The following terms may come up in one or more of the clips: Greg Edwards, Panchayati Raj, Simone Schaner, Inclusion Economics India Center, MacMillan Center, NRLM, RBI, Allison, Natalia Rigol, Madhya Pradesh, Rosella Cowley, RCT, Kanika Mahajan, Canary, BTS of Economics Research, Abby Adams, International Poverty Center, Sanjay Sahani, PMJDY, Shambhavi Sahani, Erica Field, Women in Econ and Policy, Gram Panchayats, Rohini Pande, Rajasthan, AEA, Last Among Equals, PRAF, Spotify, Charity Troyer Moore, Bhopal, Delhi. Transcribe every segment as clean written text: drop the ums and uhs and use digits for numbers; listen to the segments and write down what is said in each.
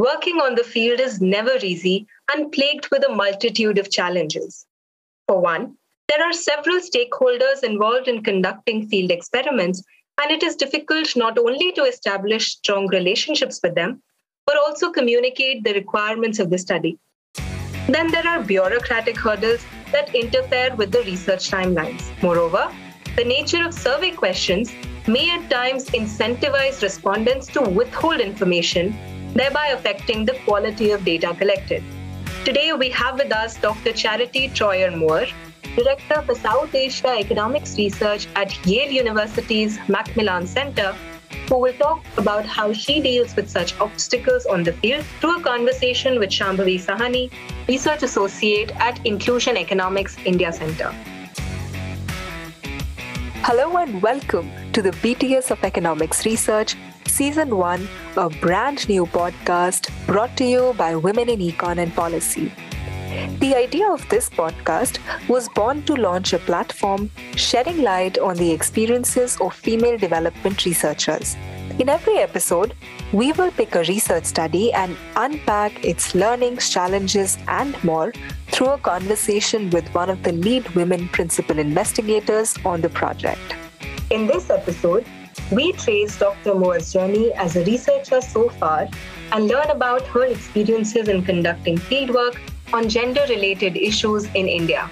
Working on the field is never easy and plagued with a multitude of challenges. For one, there are several stakeholders involved in conducting field experiments, and it is difficult not only to establish strong relationships with them, but also communicate the requirements of the study. Then there are bureaucratic hurdles that interfere with the research timelines. Moreover, the nature of survey questions may at times incentivize respondents to withhold information, thereby affecting the quality of data collected. Today, we have with us Dr. Charity Troyer Moore, Director for South Asia Economics Research at Yale University's Macmillan Center, who will talk about how she deals with such obstacles on the field through a conversation with Shambhavi Sahani, Research Associate at Inclusion Economics India Center. Hello and welcome to the BTS of Economics Research, Season 1, a brand new podcast brought to you by Women in Econ and Policy. The idea of this podcast was born to launch a platform shedding light on the experiences of female development researchers. In every episode, we will pick a research study and unpack its learnings, challenges, and more through a conversation with one of the lead women principal investigators on the project. In this episode, we trace Dr. Moore's journey as a researcher so far and learn about her experiences in conducting fieldwork on gender-related issues in India.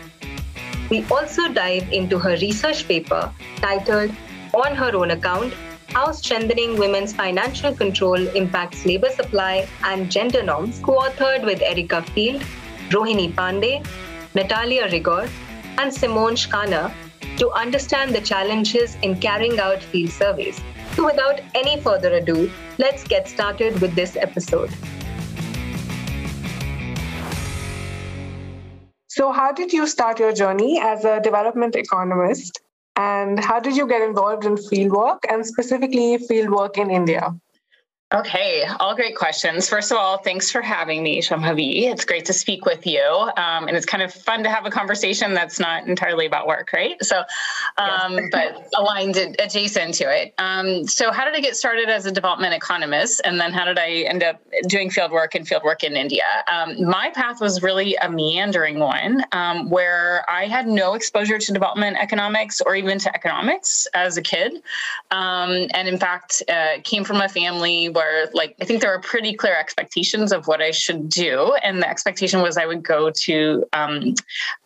We also dive into her research paper titled On Her Own Account, How Strengthening Women's Financial Control Impacts Labor Supply and Gender Norms, co-authored with Erica Field, Rohini Pande, Natalia Rigol, and Simone Schaner, to understand the challenges in carrying out field surveys. So without any further ado, let's get started with this episode. So how did you start your journey as a development economist, and how did you get involved in fieldwork, and specifically fieldwork in India? Okay, all great questions. First of all, thanks for having me, Shambhavi. It's great to speak with you. And it's kind of fun to have a conversation that's not entirely about work, right? So, yes. But aligned adjacent to it. So how did I get started as a development economist? And then how did I end up doing fieldwork and fieldwork in India? My path was really a meandering one, where I had no exposure to development economics or even to economics as a kid. And in fact, came from a family where, like, I think there were pretty clear expectations of what I should do. And the expectation was I would go to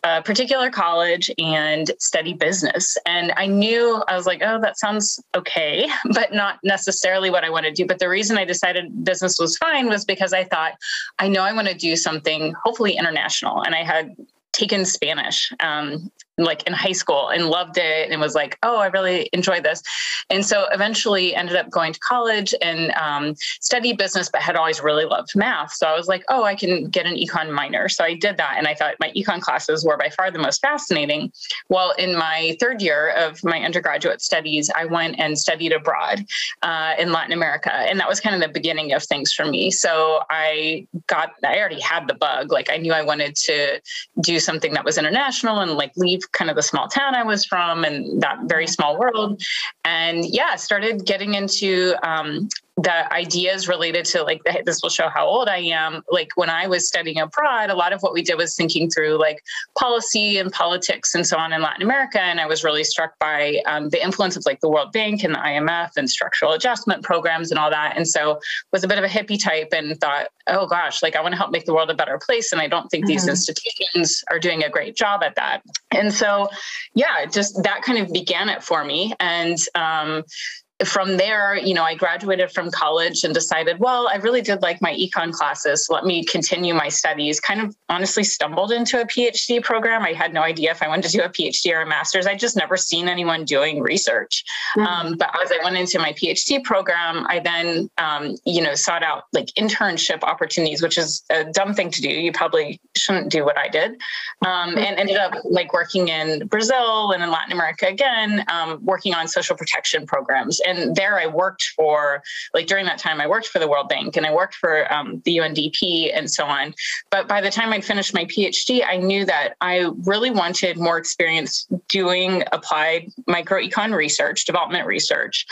a particular college and study business. And I knew, I was like, oh, that sounds okay, but not necessarily what I want to do. But the reason I decided business was fine was because I thought, I know I want to do something hopefully international. And I had taken Spanish like in high school and loved it and was like, oh, I really enjoy this. And so eventually ended up going to college and studied business, but had always really loved math. So I was like, oh, I can get an econ minor. So I did that. And I thought my econ classes were by far the most fascinating. Well, in my third year of my undergraduate studies, I went and studied abroad in Latin America. And that was kind of the beginning of things for me. So I already had the bug. Like, I knew I wanted to do something that was international and, like, leave kind of the small town I was from and that very small world. And yeah, started getting into the ideas related to, like, this will show how old I am. Like, when I was studying abroad, a lot of what we did was thinking through, like, policy and politics and so on in Latin America. And I was really struck by the influence of, like, the World Bank and the IMF and structural adjustment programs and all that. And so was a bit of a hippie type and thought, oh gosh, like, I want to help make the world a better place. And I don't think these institutions are doing a great job at that. And so, yeah, just that kind of began it for me. And, from there, you know, I graduated from college and decided, well, I really did like my econ classes. So let me continue my studies. Kind of honestly stumbled into a PhD program. I had no idea if I wanted to do a PhD or a master's. I'd just never seen anyone doing research. But as I went into my PhD program, I then, you know, sought out, like, internship opportunities, which is a dumb thing to do. You probably shouldn't do what I did. And ended up, like, working in Brazil and in Latin America again, working on social protection programs. And there I worked for, like, during that time, I worked for the World Bank and I worked for the UNDP and so on. But by the time I'd finished my PhD, I knew that I really wanted more experience doing applied microecon research, development research.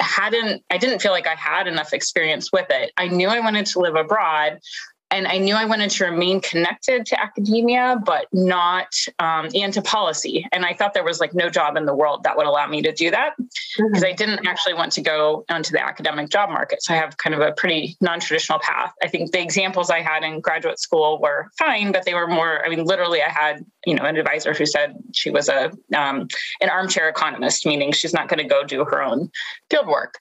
I didn't feel like I had enough experience with it. I knew I wanted to live abroad, and I knew I wanted to remain connected to academia, but not, and to policy. And I thought there was like no job in the world that would allow me to do that, because I didn't actually want to go onto the academic job market. So I have kind of a pretty non-traditional path. I think the examples I had in graduate school were fine, but they were more, I mean, literally I had, you know, an advisor who said she was a, an armchair economist, meaning she's not going to go do her own field work,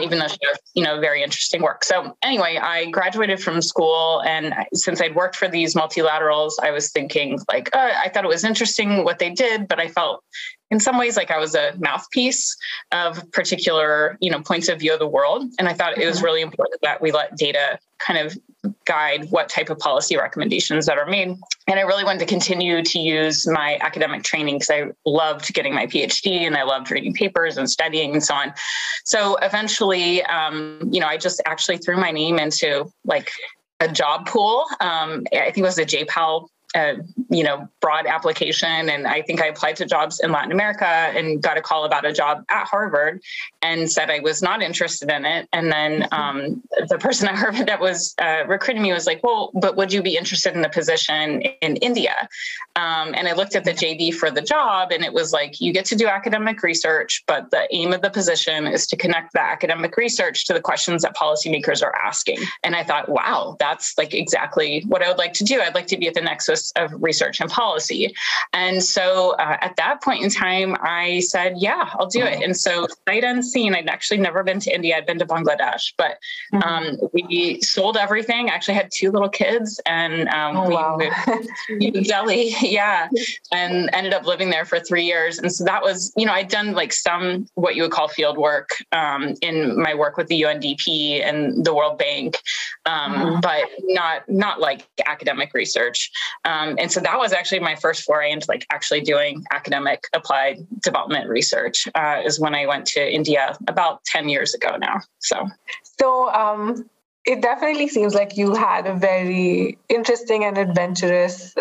even though she does, you know, very interesting work. So anyway, I graduated from school. And since I'd worked for these multilaterals, I was thinking like, I thought it was interesting what they did, but I felt in some ways like I was a mouthpiece of particular, you know, points of view of the world. And I thought it was really important that we let data kind of guide what type of policy recommendations that are made. And I really wanted to continue to use my academic training because I loved getting my PhD and I loved reading papers and studying and so on. So eventually, you know, I just actually threw my name into like a job pool. I think it was a J-PAL, you know, broad application. And I think I applied to jobs in Latin America and got a call about a job at Harvard and said I was not interested in it. And then the person at Harvard that was recruiting me was like, well, but would you be interested in the position in India? And I looked at the JD for the job and it was like, you get to do academic research, but the aim of the position is to connect the academic research to the questions that policymakers are asking. And I thought, wow, that's like exactly what I would like to do. I'd like to be at the nexus of research and policy. And so at that point in time, I said, yeah, I'll do it. And so sight unseen, I'd actually never been to India. I'd been to Bangladesh, but we sold everything. I actually had 2 little kids and we moved to Delhi. Yeah. And ended up living there for 3 years. And so that was, you know, I'd done like some, what you would call field work in my work with the UNDP and the World Bank, but not like academic research. And so that was actually my first foray into like actually doing academic applied development research is when I went to India about 10 years ago now. So it definitely seems like you had a very interesting and adventurous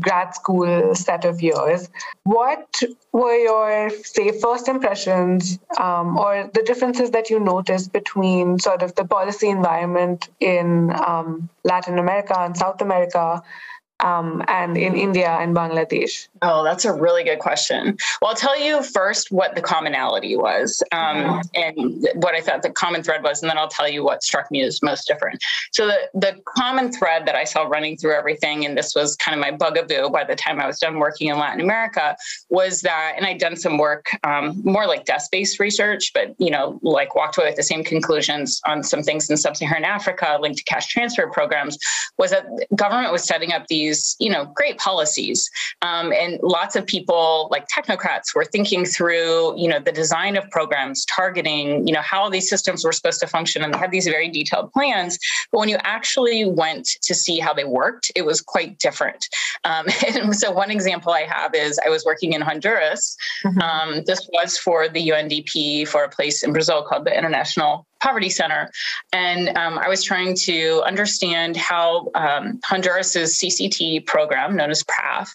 grad school set of years. What were your, say, first impressions or the differences that you noticed between sort of the policy environment in Latin America and South America and in India and Bangladesh? Oh, that's a really good question. Well, I'll tell you first what the commonality was and what I thought the common thread was, and then I'll tell you what struck me as most different. So the common thread that I saw running through everything, and this was kind of my bugaboo by the time I was done working in Latin America, was that, and I'd done some work more like desk-based research, but, you know, like walked away with the same conclusions on some things in sub-Saharan Africa linked to cash transfer programs, was that government was setting up these, you know, great policies. And lots of people like technocrats were thinking through, you know, the design of programs, targeting, you know, how these systems were supposed to function. And they had these very detailed plans. But when you actually went to see how they worked, it was quite different. And so one example I have is I was working in Honduras. This was for the UNDP for a place in Brazil called the International Poverty Center. And I was trying to understand how Honduras's CCT program, known as PRAF,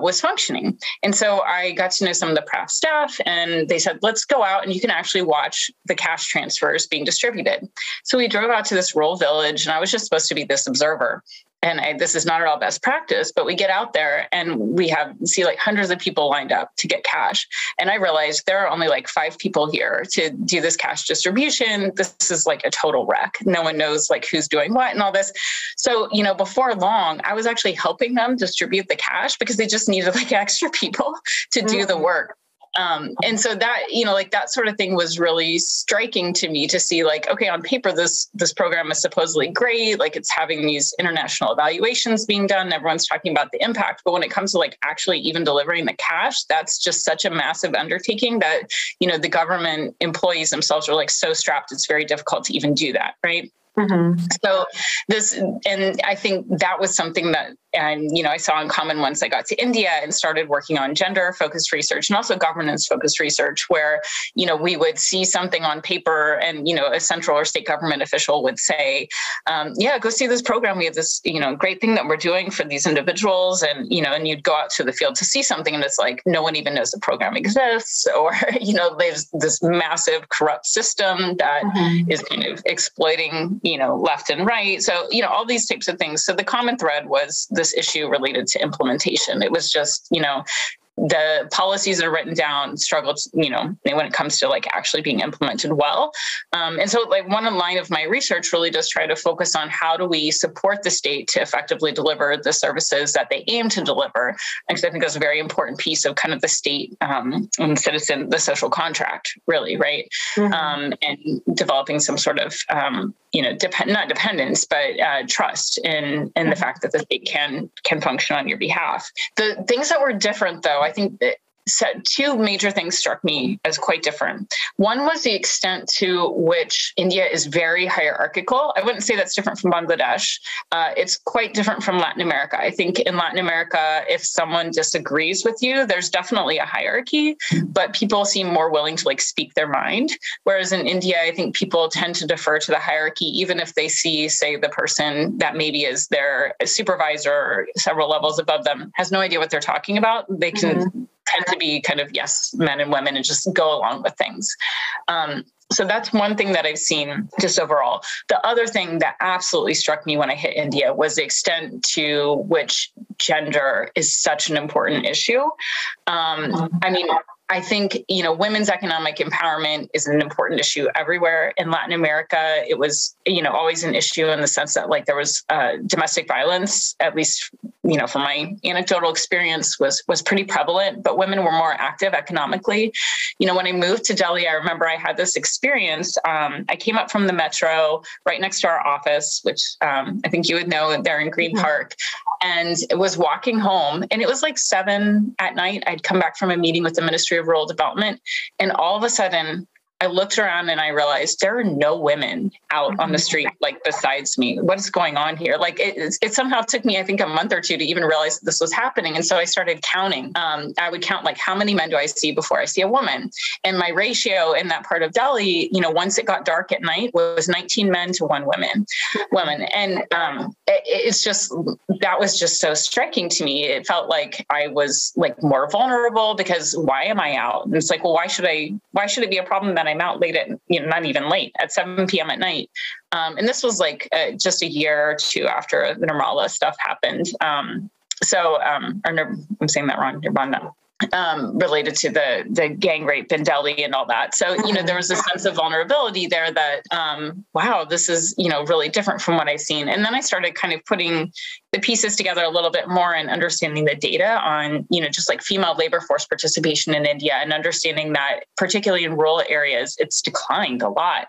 was functioning. And so I got to know some of the PRAF staff and they said, let's go out and you can actually watch the cash transfers being distributed. So we drove out to this rural village and I was just supposed to be this observer. And this is not at all best practice, but we get out there and we see like hundreds of people lined up to get cash. And I realized there are only like 5 people here to do this cash distribution. This is like a total wreck. No one knows like who's doing what and all this. So, you know, before long, I was actually helping them distribute the cash because they just needed like extra people to do the work. And so that, you know, like that sort of thing was really striking to me to see like, okay, on paper, this program is supposedly great. Like it's having these international evaluations being done. Everyone's talking about the impact, but when it comes to like actually even delivering the cash, that's just such a massive undertaking that, you know, the government employees themselves are like so strapped. It's very difficult to even do that. Right. So this, and I think that was something that And, you know, I saw in common once I got to India and started working on gender-focused research and also governance-focused research where, you know, we would see something on paper and, you know, a central or state government official would say, yeah, go see this program. We have this, you know, great thing that we're doing for these individuals. And, you know, and you'd go out to the field to see something and it's like, no one even knows the program exists or, you know, there's this massive corrupt system that is kind of exploiting, you know, left and right. So, you know, all these types of things. So the common thread was this issue related to implementation. It was just, you know, the policies that are written down struggle, you know, when it comes to like actually being implemented well. And so like one line of my research really does try to focus on how do we support the state to effectively deliver the services that they aim to deliver. And so I think that's a very important piece of kind of the state and citizen, the social contract really, right? And developing some sort of, you know, not dependence, but trust in the fact that the state can function on your behalf. The things that were different though, I think that two major things struck me as quite different. One was the extent to which India is very hierarchical. I wouldn't say that's different from Bangladesh. It's quite different from Latin America. I think in Latin America, if someone disagrees with you, there's definitely a hierarchy, but people seem more willing to like speak their mind. Whereas in India, I think people tend to defer to the hierarchy, even if they see, say, the person that maybe is their supervisor or several levels above them has no idea what they're talking about. They can tend to be kind of yes men and women and just go along with things. So that's one thing that I've seen just overall. The other thing that absolutely struck me when I hit India was the extent to which gender is such an important issue. I mean, I think, you know, women's economic empowerment is an important issue everywhere. In Latin America, it was, you know, always an issue in the sense that like there was domestic violence, at least, you know, from my anecdotal experience was pretty prevalent, but women were more active economically. You know, when I moved to Delhi, I remember I had this experience. I came up from the metro right next to our office, which I think you would know they're in Green Park, and was walking home. And it was like 7 p.m. I'd come back from a meeting with the Ministry of Rural Development. And all of a sudden, I looked around and I realized there are no women out on the street, like besides me. What is going on here? Like it somehow took me, I think, a month or two to even realize that this was happening. And so I started counting. I would count like how many men do I see before I see a woman? And my ratio in that part of Delhi, you know, once it got dark at night was 19 men to 1 woman. And it's just, that was just so striking to me. It felt like I was like more vulnerable because why am I out? And it's like, well, why should it be a problem that I'm out late at, you know, not even late at 7 p.m. And this was like just a year or two after the Nirmala stuff happened. I'm saying that wrong, Nirbhaya. Related to the gang rape in Delhi and all that. So, you know, there was a sense of vulnerability there that, wow, this is, you know, really different from what I've seen. And then I started kind of putting the pieces together a little bit more and understanding the data on, you know, just like female labor force participation in India and understanding that particularly in rural areas, it's declined a lot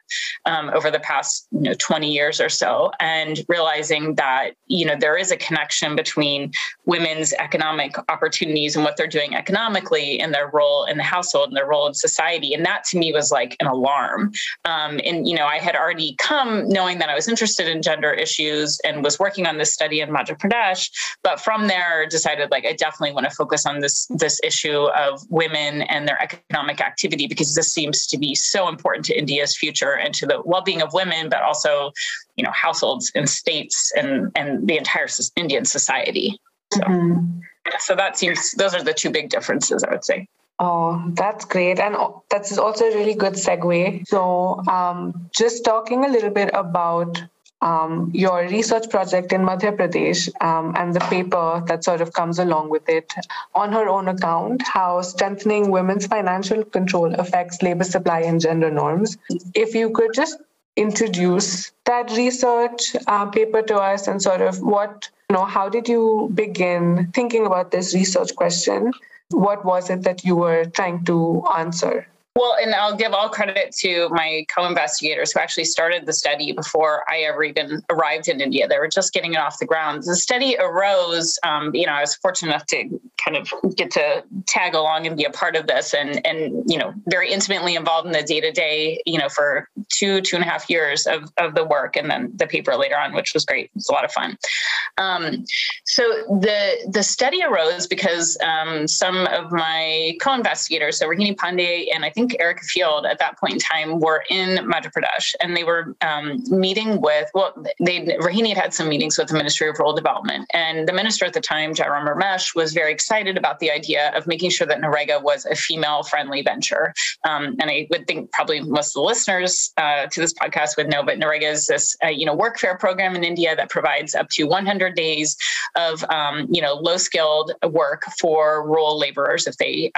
over the past, you know, 20 years or so, and realizing that, you know, there is a connection between women's economic opportunities and what they're doing economically and their role in the household and their role in society. And that to me was like an alarm. And, you know, I had already come knowing that I was interested in gender issues and was working on this study in Madhya Pradesh. But from there decided like, I definitely want to focus on this issue of women and their economic activity, because this seems to be so important to India's future and to the well-being of women, but also, you know, households and states and the entire Indian society. So. So that seems, those are the two big differences, I would say. Oh, that's great. And that's also a really good segue. So just talking a little bit about your research project in Madhya Pradesh and the paper that sort of comes along with it, On Her Own Account, How Strengthening Women's Financial Control Affects Labor Supply and Gender Norms. If you could just introduce that research paper to us and sort of what, you know, how did you begin thinking about this research question? What was it that you were trying to answer? Well, and I'll give all credit to my co-investigators who actually started the study before I ever even arrived in India. They were just getting it off the ground. The study arose, I was fortunate enough to kind of get to tag along and be a part of this and very intimately involved in the day-to-day, for two and a half years of the work and then the paper later on, which was great. It was a lot of fun. So the study arose because some of my co-investigators, so Rohini Pande and I think Erica Field at that point in time were in Madhya Pradesh, and they were meeting with, Rohini had some meetings with the Ministry of Rural Development, and the minister at the time, Jairam Ramesh, was very excited about the idea of making sure that NREGA was a female-friendly venture. And I would think probably most of the listeners to this podcast would know, but NREGA is this, workfare program in India that provides up to 100 days of, low-skilled work for rural laborers if they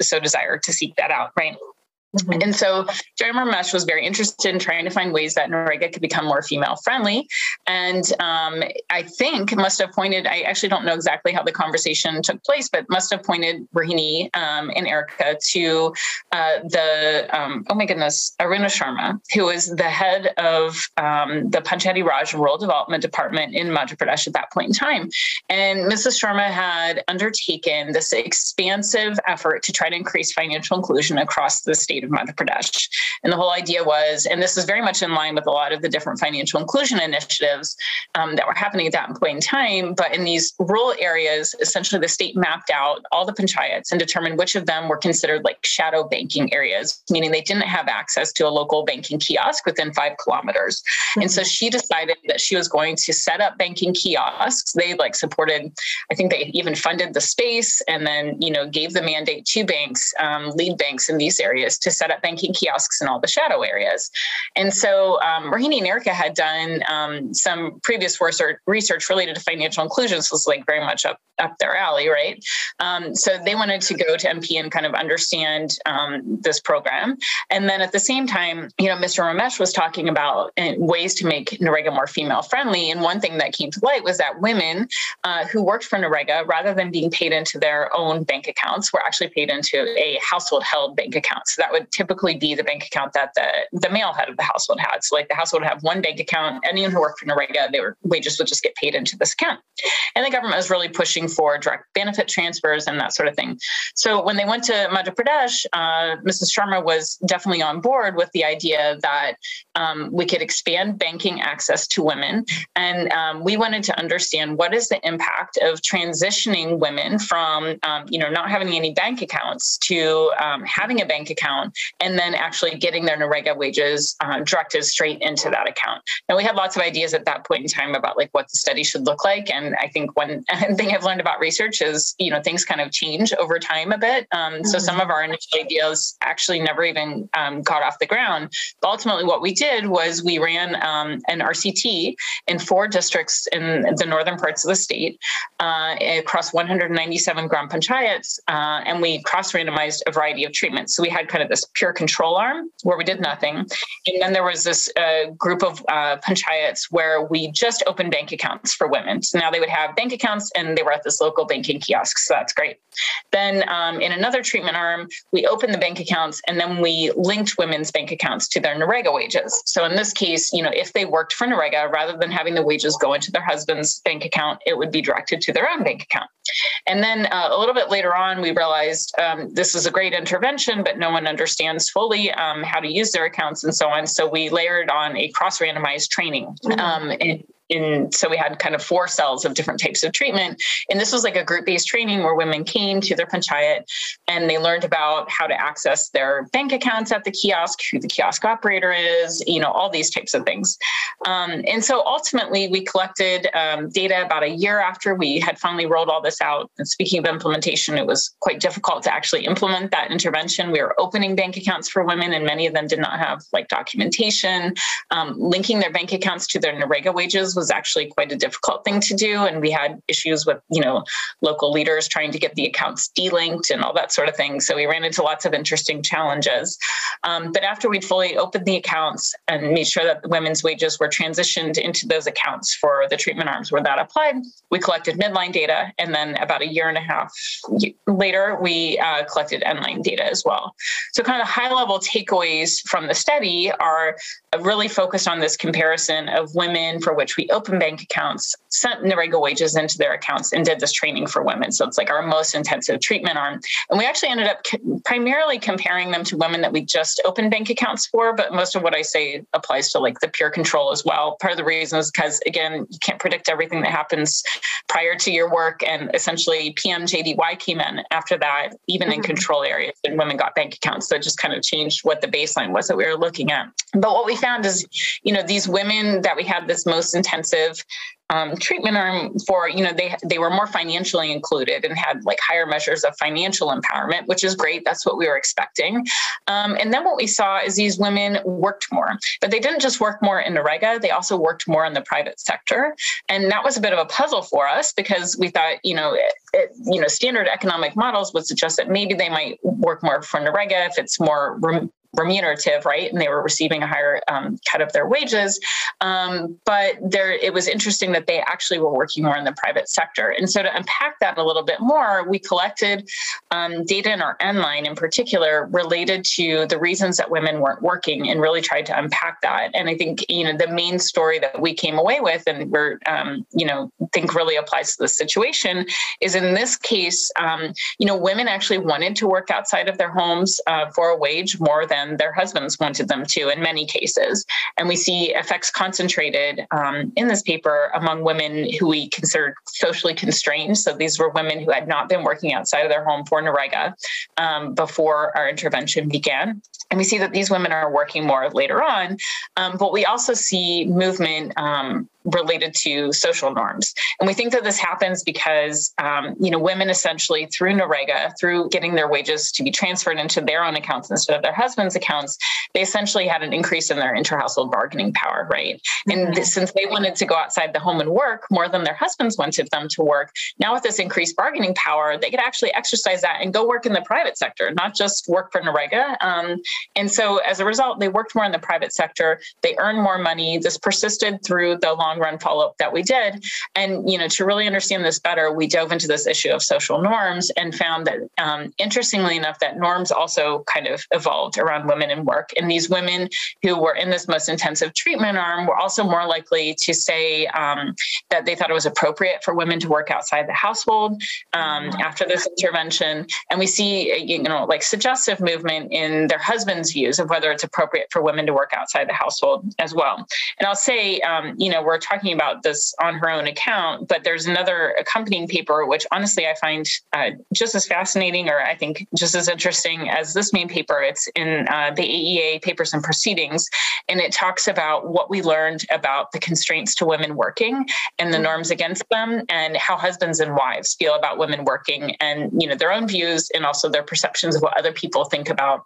so desire to seek that out, right? Mm-hmm. And so Jairam Ramesh was very interested in trying to find ways that NREGA could become more female friendly. And I think must have pointed, I actually don't know exactly how the conversation took place, but must have pointed Rohini and Erica to Aruna Sharma, who was the head of the Panchayati Raj Rural Development Department in Madhya Pradesh at that point in time. And Mrs. Sharma had undertaken this expansive effort to try to increase financial inclusion across the state of Madhya Pradesh. And the whole idea was, and this is very much in line with a lot of the different financial inclusion initiatives that were happening at that point in time, but in these rural areas, essentially the state mapped out all the panchayats and determined which of them were considered like shadow banking areas, meaning they didn't have access to a local banking kiosk within 5 kilometers. Mm-hmm. And so she decided that she was going to set up banking kiosks. They supported, I think they even funded the space and then, gave the mandate to banks, lead banks in these areas to set up banking kiosks in all the shadow areas. And so Rohini and Erica had done some previous research related to financial inclusion, so it's very much up their alley, right? So they wanted to go to MP and kind of understand this program. And then at the same time, Mr. Ramesh was talking about ways to make NREGA more female-friendly. And one thing that came to light was that women who worked for NREGA, rather than being paid into their own bank accounts, were actually paid into a household-held bank account. So that would typically be the bank account that the male head of the household had. So the household would have one bank account. Anyone who worked for NREGA, their wages would just get paid into this account. And the government was really pushing for direct benefit transfers and that sort of thing. So when they went to Madhya Pradesh, Mrs. Sharma was definitely on board with the idea that we could expand banking access to women. And we wanted to understand what is the impact of transitioning women from, not having any bank accounts to having a bank account and then actually getting their NREGA wages directed straight into that account. And we had lots of ideas at that point in time about what the study should look like. And I think one thing I've learned about research is, things kind of change over time a bit. So some of our initial ideas actually never even got off the ground. But ultimately what we did was we ran an RCT in 4 districts in the northern parts of the state across 197 Gram Panchayats, and we cross-randomized a variety of treatments. So we had kind of this pure control arm where we did nothing. And then there was this group of panchayats where we just opened bank accounts for women. So now they would have bank accounts and they were at this local banking kiosk. So that's great. Then in another treatment arm, we opened the bank accounts and then we linked women's bank accounts to their NREGA wages. So in this case, if they worked for NREGA, rather than having the wages go into their husband's bank account, it would be directed to their own bank account. And then a little bit later on, we realized this is a great intervention, but no one understands fully how to use their accounts and so on. So we layered on a cross-randomized training. So we had kind of 4 cells of different types of treatment. And this was a group-based training where women came to their panchayat and they learned about how to access their bank accounts at the kiosk, who the kiosk operator is, all these types of things. And so ultimately we collected data about a year after we had finally rolled all this out. And speaking of implementation, it was quite difficult to actually implement that intervention. We were opening bank accounts for women and many of them did not have documentation. Linking their bank accounts to their NREGA wages was was actually quite a difficult thing to do. And we had issues with, local leaders trying to get the accounts delinked and all that sort of thing. So we ran into lots of interesting challenges. But after we'd fully opened the accounts and made sure that the women's wages were transitioned into those accounts for the treatment arms where that applied, we collected midline data. And then about a year and a half later, we collected endline data as well. So kind of the high level takeaways from the study are really focused on this comparison of women for which we open bank accounts, sent NREGA wages into their accounts, and did this training for women. So it's like our most intensive treatment arm. And we actually ended up primarily comparing them to women that we just opened bank accounts for, but most of what I say applies to like the peer control as well. Part of the reason is because, again, you can't predict everything that happens prior to your work, and essentially PMJDY came in after that, even in control areas, and women got bank accounts. So it just kind of changed what the baseline was that we were looking at. But what we found is, these women that we had this most intensive treatment arm for, they were more financially included and had like higher measures of financial empowerment, which is great. That's what we were expecting. And then what we saw is these women worked more, but they didn't just work more in NREGA. They also worked more in the private sector. And that was a bit of a puzzle for us because we thought, standard economic models would suggest that maybe they might work more for NREGA if it's more remunerative, right? And they were receiving a higher cut of their wages. But it was interesting that they actually were working more in the private sector. And so to unpack that a little bit more, we collected data in our endline in particular related to the reasons that women weren't working and really tried to unpack that. And I think, the main story that we came away with and we're, think really applies to the situation is in this case, women actually wanted to work outside of their homes for a wage more than their husbands wanted them to in many cases. And we see effects concentrated in this paper among women who we considered socially constrained. So these were women who had not been working outside of their home for NREGA before our intervention began. And we see that these women are working more later on, but we also see movement related to social norms. And we think that this happens because, women essentially through NREGA, through getting their wages to be transferred into their own accounts instead of their husband's accounts, they essentially had an increase in their interhousehold bargaining power, right? Mm-hmm. And since they wanted to go outside the home and work more than their husbands wanted them to work, now with this increased bargaining power, they could actually exercise that and go work in the private sector, not just work for NREGA. And so as a result, they worked more in the private sector, they earned more money. This persisted through the long-run follow-up that we did. And, to really understand this better, we dove into this issue of social norms and found that, interestingly enough, that norms also kind of evolved around women in work. And these women who were in this most intensive treatment arm were also more likely to say that they thought it was appropriate for women to work outside the household after this intervention. And we see, suggestive movement in their husband's views of whether it's appropriate for women to work outside the household as well. And I'll say, we're talking about this on her own account, but there's another accompanying paper, which honestly I find just as fascinating, or I think just as interesting as this main paper. It's in the AEA Papers and Proceedings, and it talks about what we learned about the constraints to women working and the norms against them and how husbands and wives feel about women working and, their own views and also their perceptions of what other people think about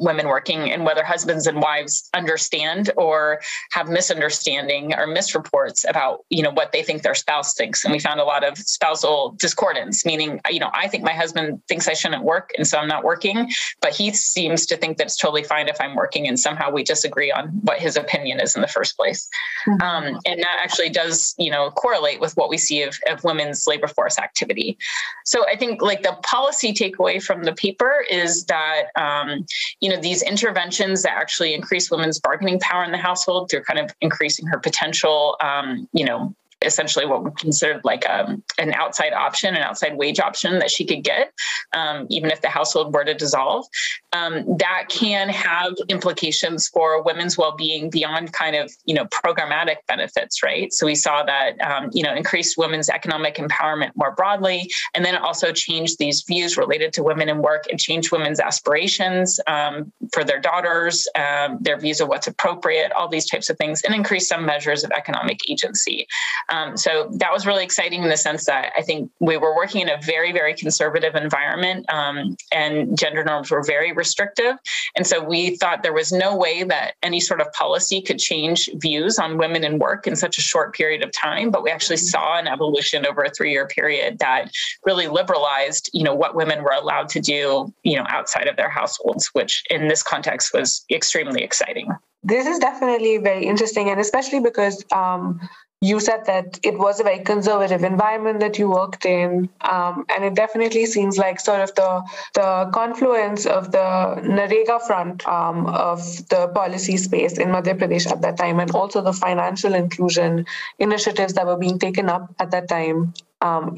women working and whether husbands and wives understand or have misunderstanding or reports about, what they think their spouse thinks. And we found a lot of spousal discordance, meaning, I think my husband thinks I shouldn't work and so I'm not working, but he seems to think that it's totally fine if I'm working, and somehow we disagree on what his opinion is in the first place. Mm-hmm. And that actually does, correlate with what we see of women's labor force activity. So I think like the policy takeaway from the paper is that, these interventions that actually increase women's bargaining power in the household through kind of increasing her potential essentially what we considered like an outside option, an outside wage option that she could get, even if the household were to dissolve, that can have implications for women's well-being beyond kind of, programmatic benefits, right? So we saw that, increased women's economic empowerment more broadly, and then also changed these views related to women in work and changed women's aspirations for their daughters, their views of what's appropriate, all these types of things, and increased some measures of economic agency. So that was really exciting in the sense that I think we were working in a very, very conservative environment, and gender norms were very restrictive restrictive. And so we thought there was no way that any sort of policy could change views on women in work in such a short period of time. But we actually saw an evolution over a 3-year period that really liberalized, you know, what women were allowed to do, you know, outside of their households, which in this context was extremely exciting. This is definitely very interesting, and especially because you said that it was a very conservative environment that you worked in, and it definitely seems like sort of the confluence of the NREGA front of the policy space in Madhya Pradesh at that time, and also the financial inclusion initiatives that were being taken up at that time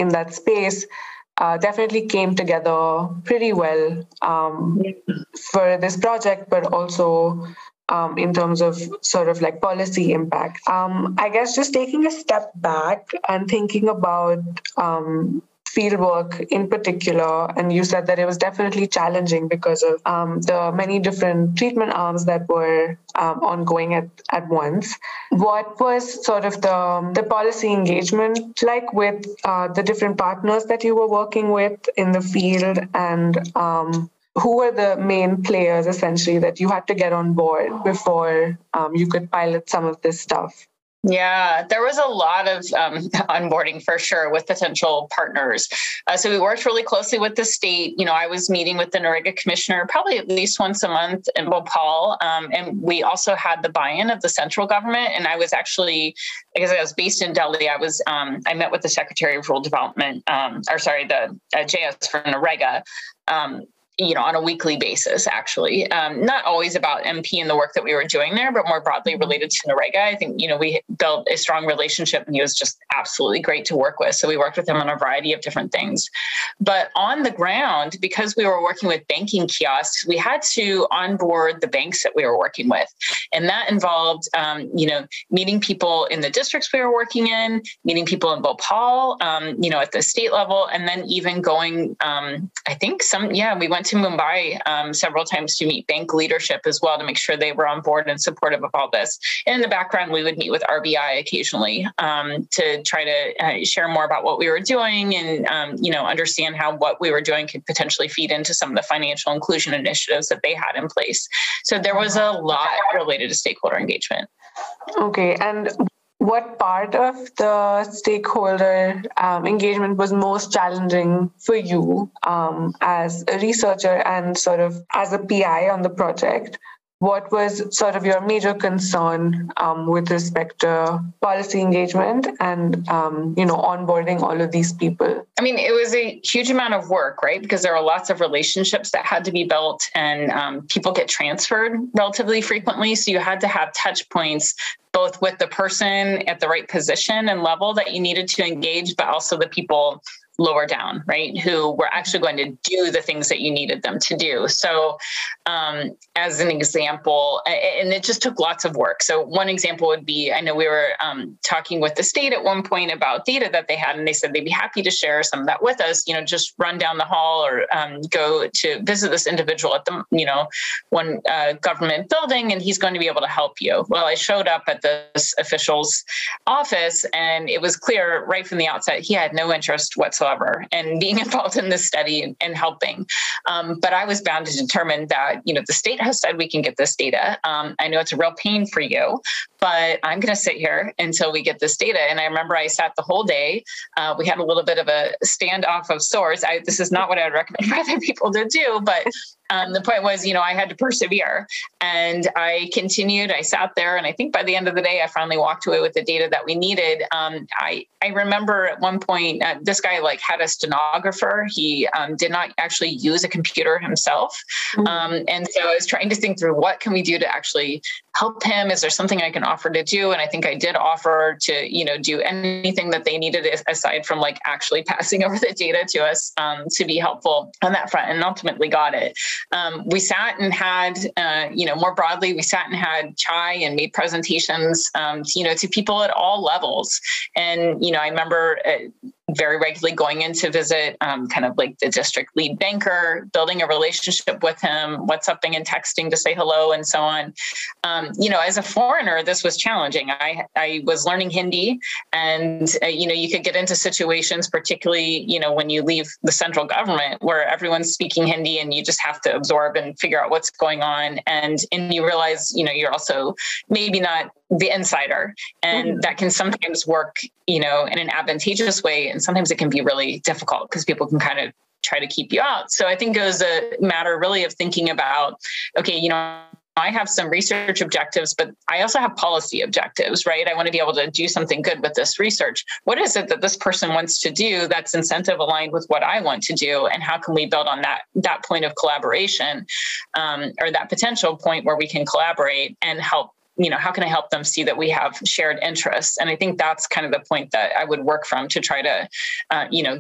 in that space, definitely came together pretty well for this project, but also in terms of sort of like policy impact. I guess just taking a step back and thinking about fieldwork in particular, and you said that it was definitely challenging because of the many different treatment arms that were ongoing at once. What was sort of the policy engagement like with the different partners that you were working with in the field, and who were the main players, essentially, that you had to get on board before you could pilot some of this stuff? Yeah, there was a lot of onboarding for sure with potential partners. So we worked really closely with the state. You know, I was meeting with the NREGA commissioner probably at least once a month in Bhopal. And we also had the buy-in of the central government. And I was actually, because I was based in Delhi, I met with the Secretary of Rural Development, the JS for NREGA, you know, on a weekly basis, actually, not always about MP and the work that we were doing there, but more broadly related to NREGA. I think, you know, we built a strong relationship and he was just absolutely great to work with. So we worked with him on a variety of different things. But on the ground, because we were working with banking kiosks, we had to onboard the banks that we were working with. And that involved, you know, meeting people in the districts we were working in, meeting people in Bhopal, you know, at the state level, and then even going, we went to Mumbai several times to meet bank leadership as well to make sure they were on board and supportive of all this. And in the background, we would meet with RBI occasionally to try to share more about what we were doing and, you know, understand how what we were doing could potentially feed into some of the financial inclusion initiatives that they had in place. So there was a lot related to stakeholder engagement. Okay. And what part of the stakeholder engagement was most challenging for you as a researcher and sort of as a PI on the project? What was sort of your major concern with respect to policy engagement and, you know, onboarding all of these people? I mean, it was a huge amount of work, right? Because there are lots of relationships that had to be built and people get transferred relatively frequently. So you had to have touch points both with the person at the right position and level that you needed to engage, but also the people lower down, right, who were actually going to do the things that you needed them to do. So as an example, and it just took lots of work. So one example would be, I know we were talking with the state at one point about data that they had, and they said they'd be happy to share some of that with us, you know, just run down the hall or go to visit this individual at the, you know, one government building, and he's going to be able to help you. Well, I showed up at this official's office, and it was clear right from the outset, he had no interest whatsoever and being involved in this study and helping. But I was bound to determine that, you know, the state has said we can get this data. I know it's a real pain for you, but I'm going to sit here until we get this data. And I remember I sat the whole day. We had a little bit of a standoff of sorts. This is not what I would recommend for other people to do, but the point was, you know, I had to persevere and I continued, I sat there. And I think by the end of the day, I finally walked away with the data that we needed. I remember at one point, this guy had a stenographer. He did not actually use a computer himself. And so I was trying to think through what can we do to actually help him? Is there something I can offer to do? And I think I did offer to, you know, do anything that they needed aside from actually passing over the data to us to be helpful on that front, and ultimately got it. We sat and had, you know, more broadly, we sat and had chai and made presentations, you know, to people at all levels. And, you know, I remember very regularly going in to visit kind of like the district lead banker, building a relationship with him, WhatsApping and texting to say hello and so on. As a foreigner, this was challenging. I was learning Hindi and, you could get into situations, particularly, when you leave the central government where everyone's speaking Hindi and you just have to absorb and figure out what's going on. And you realize, you're also maybe not the insider, and that can sometimes work, in an advantageous way. And sometimes it can be really difficult because people can kind of try to keep you out. So I think it was a matter really of thinking about, okay, I have some research objectives, but I also have policy objectives, right? I want to be able to do something good with this research. What is it that this person wants to do that's incentive aligned with what I want to do? And how can we build on that point of collaboration, or that potential point where we can collaborate and help? How can I help them see that we have shared interests? And I think that's kind of the point that I would work from to try to,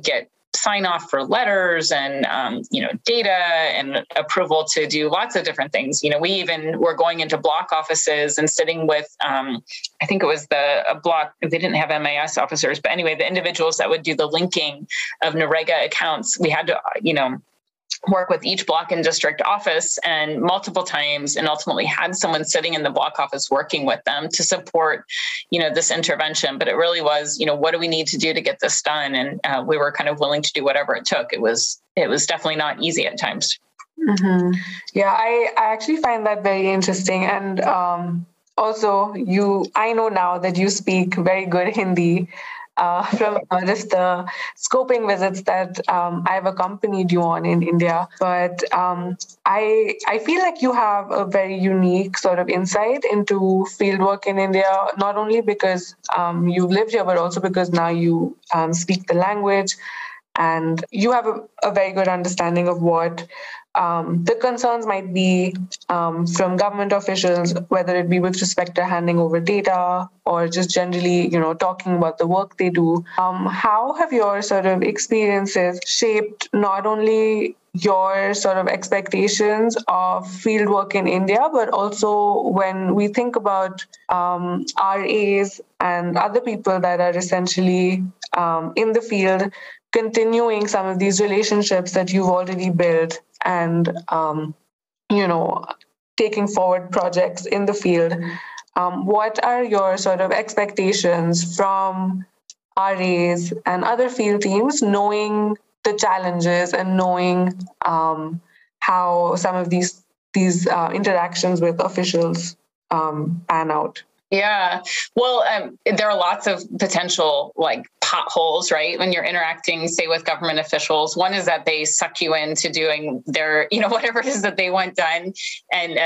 get sign off for letters and, data and approval to do lots of different things. We even were going into block offices and sitting with, I think it was a block, they didn't have MAS officers, but anyway, the individuals that would do the linking of NREGA accounts, we had to, work with each block and district office and multiple times, and ultimately had someone sitting in the block office working with them to support, this intervention. But it really was, what do we need to do to get this done? And we were kind of willing to do whatever it took. It was definitely not easy at times. Mm-hmm. Yeah, I actually find that very interesting. And also I know now that you speak very good Hindi. From just the scoping visits that I've accompanied you on in India. But I feel like you have a very unique sort of insight into fieldwork in India, not only because you've lived here, but also because now you speak the language and you have a very good understanding of what the concerns might be from government officials, whether it be with respect to handing over data or just generally, talking about the work they do. How have your sort of experiences shaped not only your sort of expectations of fieldwork in India, but also when we think about RAs and other people that are essentially in the field, continuing some of these relationships that you've already built and, taking forward projects in the field. What are your sort of expectations from RAs and other field teams, knowing the challenges and knowing how some of these interactions with officials pan out? Yeah. Well, there are lots of potential potholes, right? When you're interacting, say, with government officials, one is that they suck you into doing their, whatever it is that they want done. And,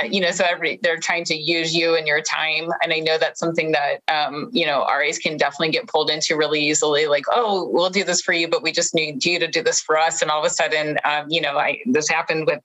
they're trying to use you and your time. And I know that's something that, RAs can definitely get pulled into really easily. Like, oh, we'll do this for you, but we just need you to do this for us. And all of a sudden, this happened with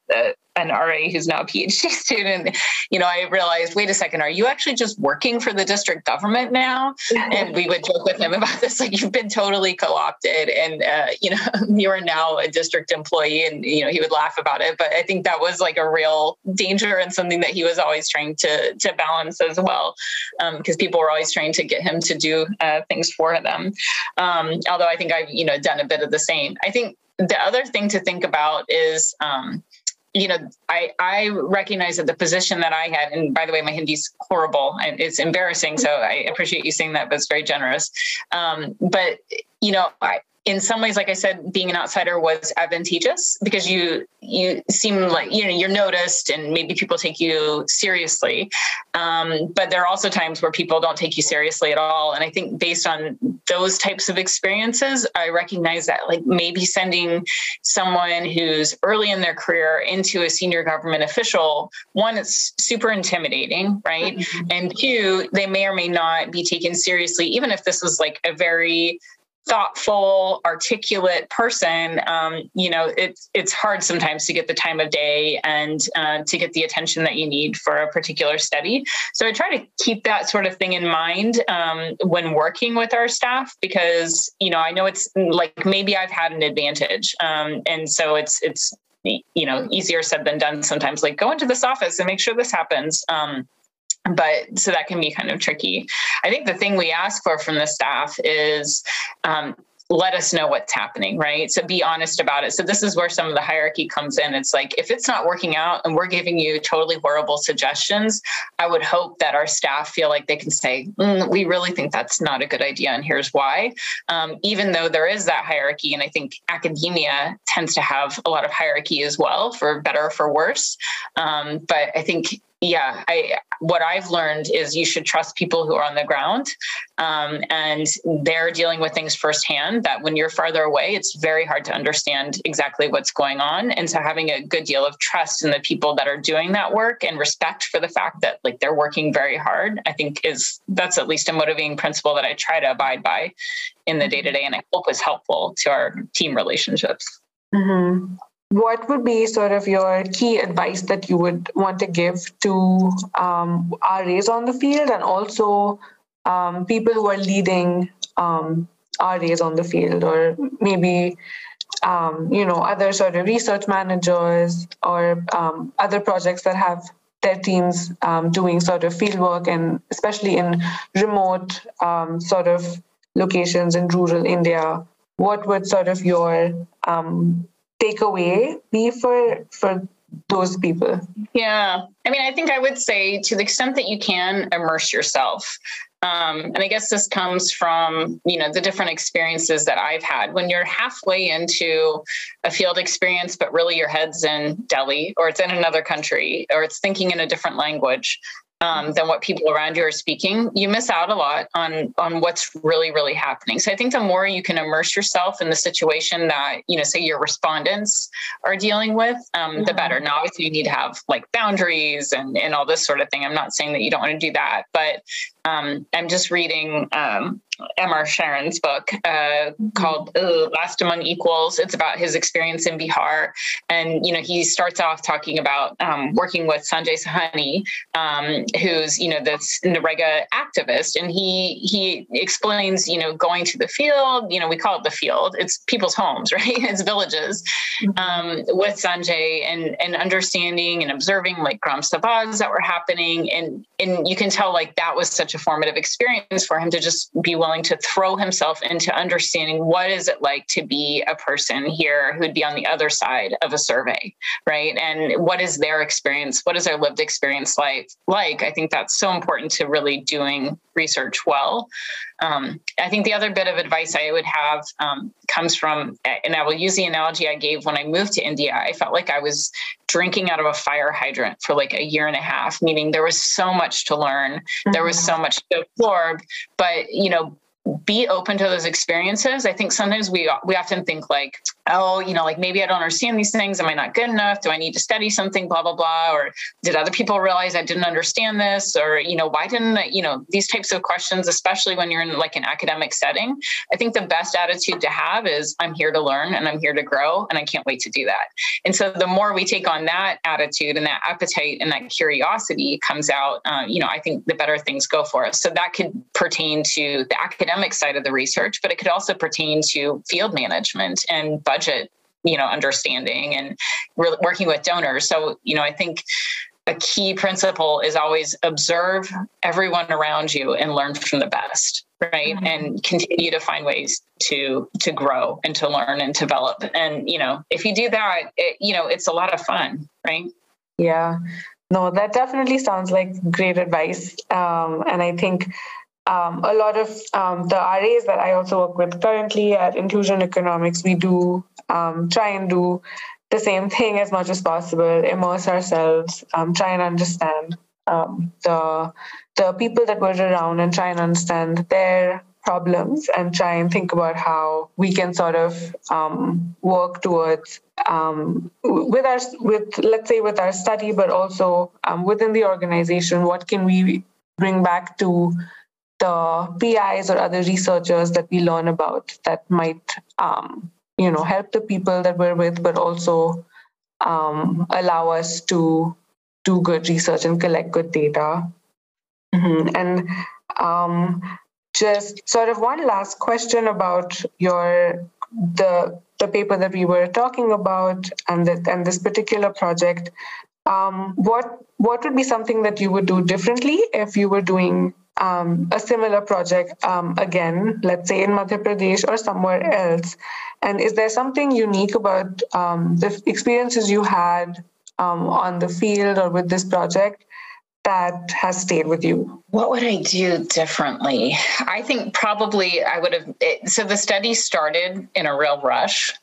an RA who's now a PhD student. I realized, wait a second, are you actually just working for the district government now? And we would joke with him about this, like, you've been totally co-opted and, you are now a district employee, and, he would laugh about it. But I think that was like a real danger and something that he was always trying to balance as well, because people were always trying to get him to do things for them. Although I think I've, done a bit of the same. I think the other thing to think about is, I recognize that the position that I had, and by the way, my Hindi's horrible and it's embarrassing. So I appreciate you saying that, but it's very generous. But, in some ways, like I said, being an outsider was advantageous because you seem like, you're noticed and maybe people take you seriously. But there are also times where people don't take you seriously at all. And I think based on those types of experiences, I recognize that maybe sending someone who's early in their career into a senior government official, one, it's super intimidating, right? Mm-hmm. And two, they may or may not be taken seriously, even if this was a very thoughtful, articulate person. It's hard sometimes to get the time of day and to get the attention that you need for a particular study. So I try to keep that sort of thing in mind when working with our staff, because, I know it's maybe I've had an advantage. And so it's, easier said than done sometimes, go into this office and make sure this happens. But so that can be kind of tricky. I think the thing we ask for from the staff is let us know what's happening, right? So be honest about it. So this is where some of the hierarchy comes in. It's like, if it's not working out and we're giving you totally horrible suggestions, I would hope that our staff feel like they can say, we really think that's not a good idea and here's why. Even though there is that hierarchy, and I think academia tends to have a lot of hierarchy as well, for better or for worse. But I think, yeah, what I've learned is you should trust people who are on the ground, and they're dealing with things firsthand that when you're farther away, it's very hard to understand exactly what's going on. And so having a good deal of trust in the people that are doing that work and respect for the fact that like they're working very hard, I think that's at least a motivating principle that I try to abide by in the day-to-day, and I hope is helpful to our team relationships. Mm-hmm. What would be sort of your key advice that you would want to give to RAs on the field, and also people who are leading RAs on the field, or maybe, other sort of research managers or other projects that have their teams doing sort of field work, and especially in remote sort of locations in rural India? What would sort of your takeaway be for those people? Yeah. I mean, I think I would say, to the extent that you can, immerse yourself. And I guess this comes from, the different experiences that I've had. When you're halfway into a field experience, but really your head's in Delhi, or it's in another country, or it's thinking in a different language than what people around you are speaking, you miss out a lot on what's really, really happening. So I think the more you can immerse yourself in the situation that, say your respondents are dealing with, the better. Now, obviously you need to have like boundaries and all this sort of thing. I'm not saying that you don't want to do that, but I'm just reading M.R. Sharon's book called Last Among Equals. It's about his experience in Bihar. And, he starts off talking about working with Sanjay Sahani, who's, this NREGA activist. And he explains, going to the field, we call it the field. It's people's homes, right? It's villages, with Sanjay, and understanding and observing like Gram Sabhas that were happening. And you can tell like that was such a formative experience for him to just be willing to throw himself into understanding what is it like to be a person here who'd be on the other side of a survey, right? And what is their experience? What is their lived experience like? I think that's so important to really doing research well. I think the other bit of advice I would have comes from, and I will use the analogy I gave when I moved to India. I felt like I was drinking out of a fire hydrant for like a year and a half, meaning there was so much to learn. There was so much to absorb, but, be open to those experiences. I think sometimes we often think like, like maybe I don't understand these things. Am I not good enough? Do I need to study something, blah, blah, blah? Or did other people realize I didn't understand this? Or, why didn't I, these types of questions, especially when you're in like an academic setting, I think the best attitude to have is I'm here to learn and I'm here to grow and I can't wait to do that. And so the more we take on that attitude and that appetite and that curiosity comes out, I think the better things go for us. So that could pertain to the academic side of the research, but it could also pertain to field management and budget, understanding and working with donors. So, I think a key principle is always observe everyone around you and learn from the best, right? Mm-hmm. And continue to find ways to grow and to learn and develop. And, if you do that, it's a lot of fun, right? Yeah, no, that definitely sounds like great advice. And I think a lot of the RAs that I also work with currently at Inclusion Economics, we do try and do the same thing as much as possible, immerse ourselves, try and understand the people that were around and try and understand their problems and try and think about how we can sort of work towards with our study, but also within the organization, what can we bring back to the PIs or other researchers that we learn about that might, help the people that we're with, but also allow us to do good research and collect good data. Mm-hmm. And just sort of one last question about the paper that we were talking about and this particular project. What would be something that you would do differently if you were doing a similar project again, let's say in Madhya Pradesh or somewhere else? And is there something unique about the experiences you had on the field or with this project that has stayed with you? What would I do differently? I think probably I would have, so the study started in a real rush.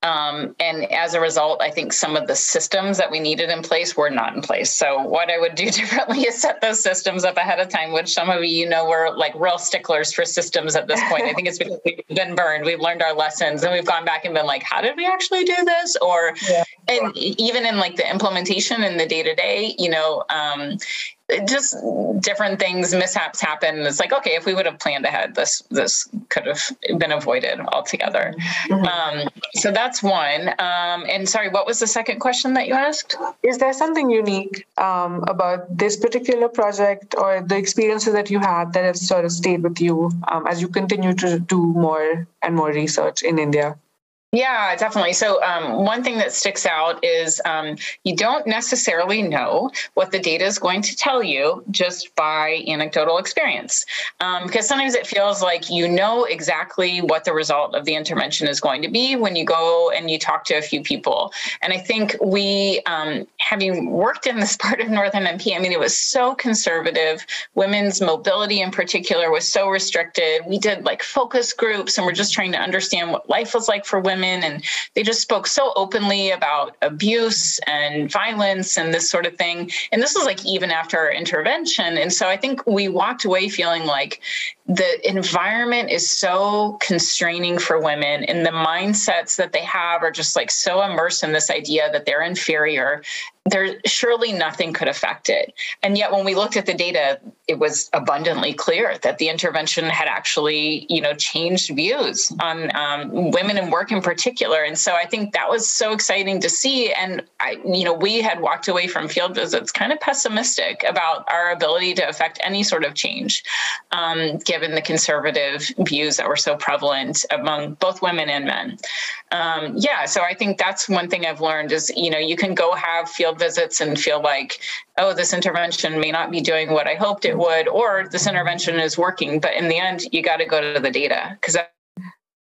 And as a result, I think some of the systems that we needed in place were not in place. So what I would do differently is set those systems up ahead of time, which some of you know we're like real sticklers for systems at this point. I think it's because we've been burned. We've learned our lessons and we've gone back and been like, how did we actually do this? Or yeah. And even in like the implementation and the day-to-day, you know, just different things, mishaps happen. It's like, okay, if we would have planned ahead, this could have been avoided altogether. Mm-hmm. So that's one. And sorry, what was the second question that you asked? Is there something unique about this particular project or the experiences that you had that have sort of stayed with you as you continue to do more and more research in India? Yeah, definitely. So one thing that sticks out is you don't necessarily know what the data is going to tell you just by anecdotal experience, because sometimes it feels like you know exactly what the result of the intervention is going to be when you go and you talk to a few people. And I think we, having worked in this part of Northern MP, I mean, it was so conservative. Women's mobility in particular was so restricted. We did like focus groups and we're just trying to understand what life was like for women. And they just spoke so openly about abuse and violence and this sort of thing. And this was like even after our intervention. And so I think we walked away feeling like the environment is so constraining for women, and the mindsets that they have are just like so immersed in this idea that they're inferior. There surely nothing could affect it. And yet when we looked at the data, it was abundantly clear that the intervention had actually, you know, changed views on women in work in particular. And so I think that was so exciting to see. And I, you know, we had walked away from field visits kind of pessimistic about our ability to affect any sort of change, given the conservative views that were so prevalent among both women and men. Yeah, so I think that's one thing I've learned is, you know, you can go have field visits and feel like, oh, this intervention may not be doing what I hoped it would, or this intervention is working. But in the end, you got to go to the data.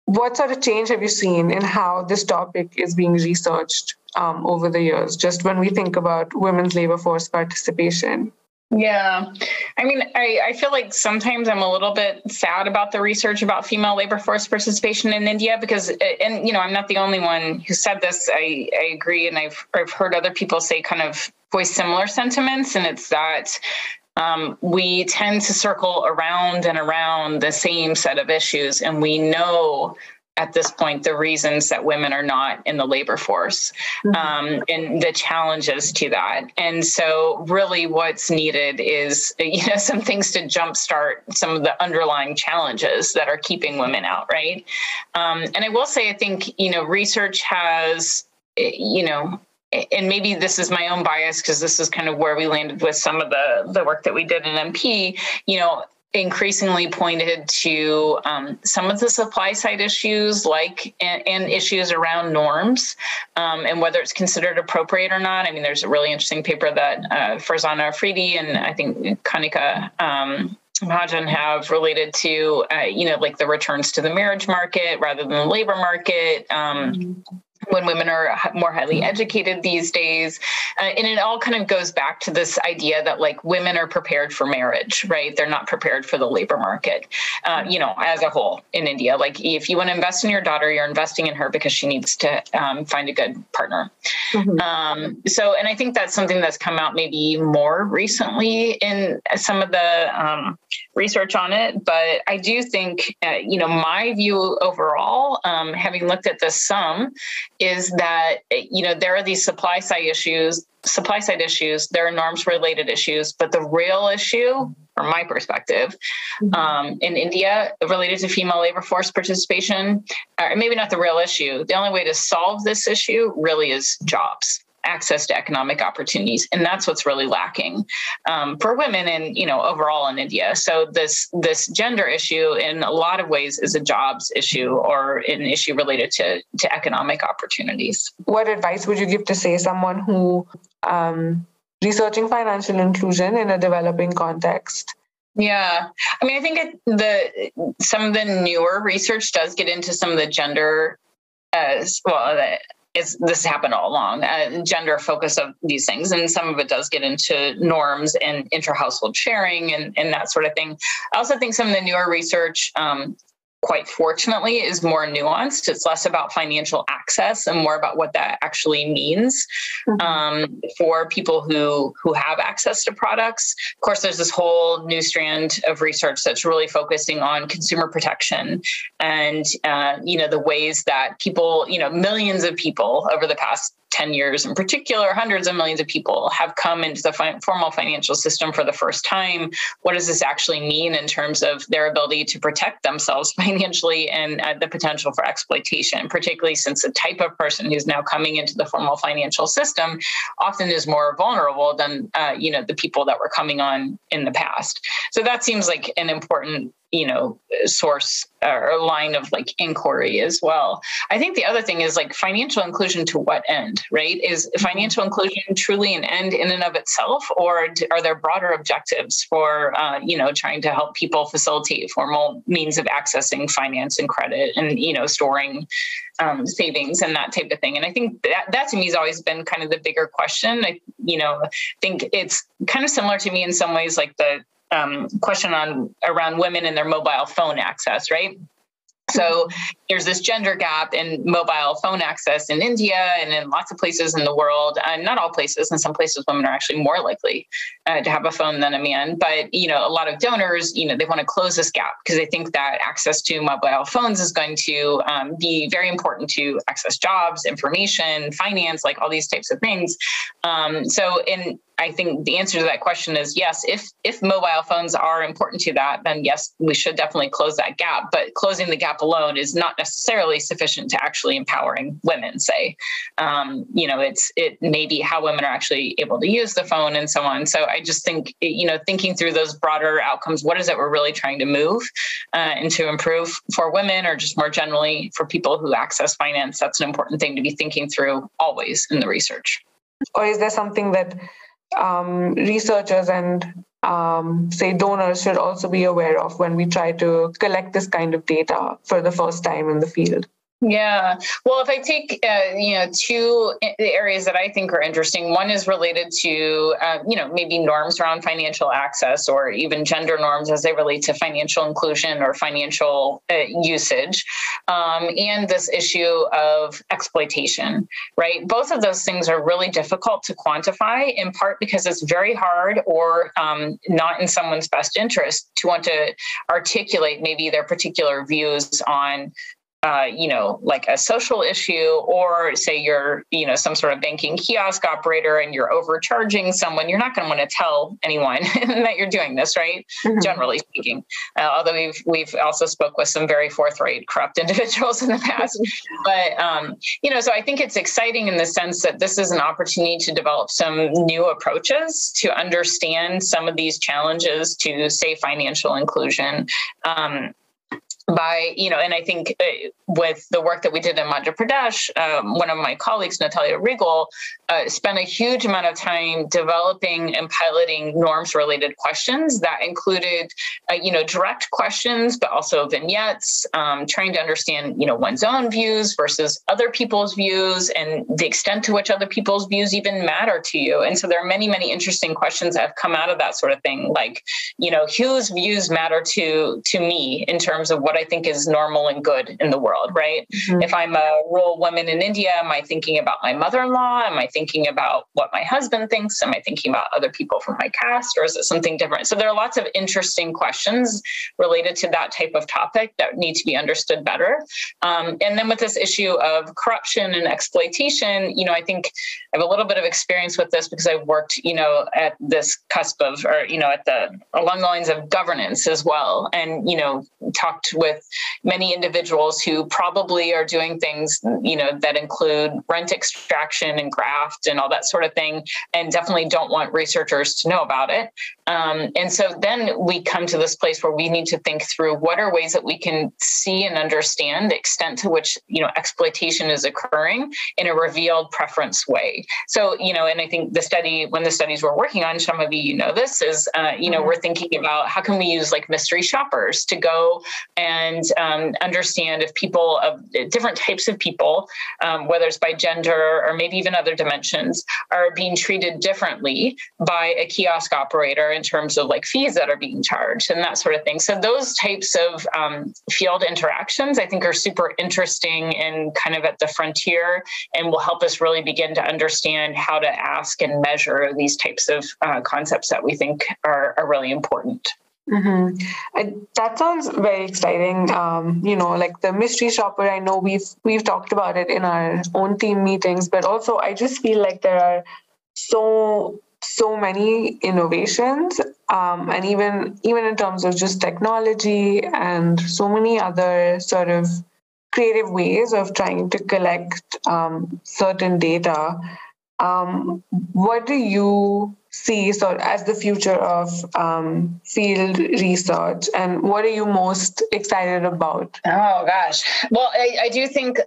What sort of change have you seen in how this topic is being researched over the years, just when we think about women's labor force participation? Yeah. I mean, I feel like sometimes I'm a little bit sad about the research about female labor force participation in India because, and, you know, I'm not the only one who said this. I agree. And I've heard other people say kind of voice similar sentiments. And it's that we tend to circle around and around the same set of issues. And we know at this point, the reasons that women are not in the labor force and the challenges to that. And so really what's needed is, you know, some things to jumpstart some of the underlying challenges that are keeping women out, right? And I will say, I think, you know, research has, you know, and maybe this is my own bias because this is kind of where we landed with some of the work that we did in MP, you know, increasingly pointed to some of the supply side issues like and issues around norms and whether it's considered appropriate or not. I mean, there's a really interesting paper that Farzana Afridi and I think Kanika Mahajan have related to, you know, like the returns to the marriage market rather than the labor market. When women are more highly educated these days. And it all kind of goes back to this idea that like women are prepared for marriage, right? They're not prepared for the labor market, you know, as a whole in India. Like if you want to invest in your daughter, you're investing in her because she needs to find a good partner. Mm-hmm. So, and I think that's something that's come out maybe more recently in some of the research on it. But I do think, you know, my view overall, having looked at this some, is that, you know, there are these supply side issues, there are norms related issues, but the real issue from my perspective in India related to female labor force participation, or maybe not the real issue. The only way to solve this issue really is jobs, access to economic opportunities. And that's what's really lacking for women and, you know, overall in India. So this gender issue in a lot of ways is a jobs issue or an issue related to economic opportunities. What advice would you give to, say, someone who researching financial inclusion in a developing context Yeah. I mean, I think some of the newer research does get into some of the gender, this happened all along, gender focus of these things. And some of it does get into norms and inter-household sharing and that sort of thing. I also think some of the newer research, quite fortunately, is more nuanced. It's less about financial access and more about what that actually means for people who have access to products. Of course, there's this whole new strand of research that's really focusing on consumer protection and the ways that people, millions of people over the past 10 years in particular, hundreds of millions of people have come into the formal financial system for the first time. What does this actually mean in terms of their ability to protect themselves financially and the potential for exploitation, particularly since the type of person who's now coming into the formal financial system often is more vulnerable than, the people that were coming on in the past. So that seems like an important source or line of inquiry as well. I think the other thing is financial inclusion to what end, right? Is financial inclusion truly an end in and of itself, or are there broader objectives for, trying to help people facilitate formal means of accessing finance and credit and, storing savings and that type of thing? And I think that to me has always been kind of the bigger question. I think it's kind of similar to me in some ways, the question around women and their mobile phone access, right? So there's this gender gap in mobile phone access in India and in lots of places in the world, and not all places. In some places, women are actually more likely to have a phone than a man. But, a lot of donors, they want to close this gap because they think that access to mobile phones is going to be very important to access jobs, information, finance, all these types of things. I think the answer to that question is yes, if mobile phones are important to that, then yes, we should definitely close that gap. But closing the gap alone is not necessarily sufficient to actually empowering women, say. It may be how women are actually able to use the phone and so on. So I just think, thinking through those broader outcomes, what is it we're really trying to move and to improve for women or just more generally for people who access finance? That's an important thing to be thinking through always in the research. Or is there something that researchers and donors should also be aware of when we try to collect this kind of data for the first time in the field? Yeah. Well, if I take, two areas that I think are interesting, one is related to, maybe norms around financial access or even gender norms as they relate to financial inclusion or financial usage, and this issue of exploitation, right? Both of those things are really difficult to quantify, in part because it's very hard or not in someone's best interest to want to articulate maybe their particular views on a social issue, or say you're, some sort of banking kiosk operator and you're overcharging someone. You're not going to want to tell anyone that you're doing this, right? Mm-hmm. Generally speaking, although we've also spoke with some very forthright, corrupt individuals in the past. But, so I think it's exciting in the sense that this is an opportunity to develop some new approaches to understand some of these challenges to, say, financial inclusion, and I think with the work that we did in Madhya Pradesh, one of my colleagues, Natalia Rigol, spent a huge amount of time developing and piloting norms-related questions that included, direct questions, but also vignettes, trying to understand, one's own views versus other people's views and the extent to which other people's views even matter to you. And so there are many, many interesting questions that have come out of that sort of thing, whose views matter to me in terms of what I think is normal and good in the world, right? Mm-hmm. If I'm a rural woman in India, am I thinking about my mother-in-law? Am I thinking about what my husband thinks? Am I thinking about other people from my caste, or is it something different? So there are lots of interesting questions related to that type of topic that need to be understood better. And then with this issue of corruption and exploitation, I think I have a little bit of experience with this because I've worked, at this cusp of, or, along the lines of governance as well, and, talked with with many individuals who probably are doing things, that include rent extraction and graft and all that sort of thing, and definitely don't want researchers to know about it. And so then we come to this place where we need to think through what are ways that we can see and understand the extent to which, exploitation is occurring in a revealed preference way. So, and I think one of the studies we're working on, Shambhavi, this is, we're thinking about how can we use like mystery shoppers to go and understand if people of different types of people, whether it's by gender or maybe even other dimensions, are being treated differently by a kiosk operator in terms of like fees that are being charged and that sort of thing. So those types of field interactions, I think, are super interesting and kind of at the frontier and will help us really begin to understand how to ask and measure these types of concepts that we think are really important. Mm-hmm. That sounds very exciting. Like the mystery shopper, I know we've talked about it in our own team meetings, but also I just feel like there are so many innovations, and even in terms of just technology and so many other sort of creative ways of trying to collect certain data. What do you see sort of as the future of field research, and what are you most excited about? Oh gosh, well, I do think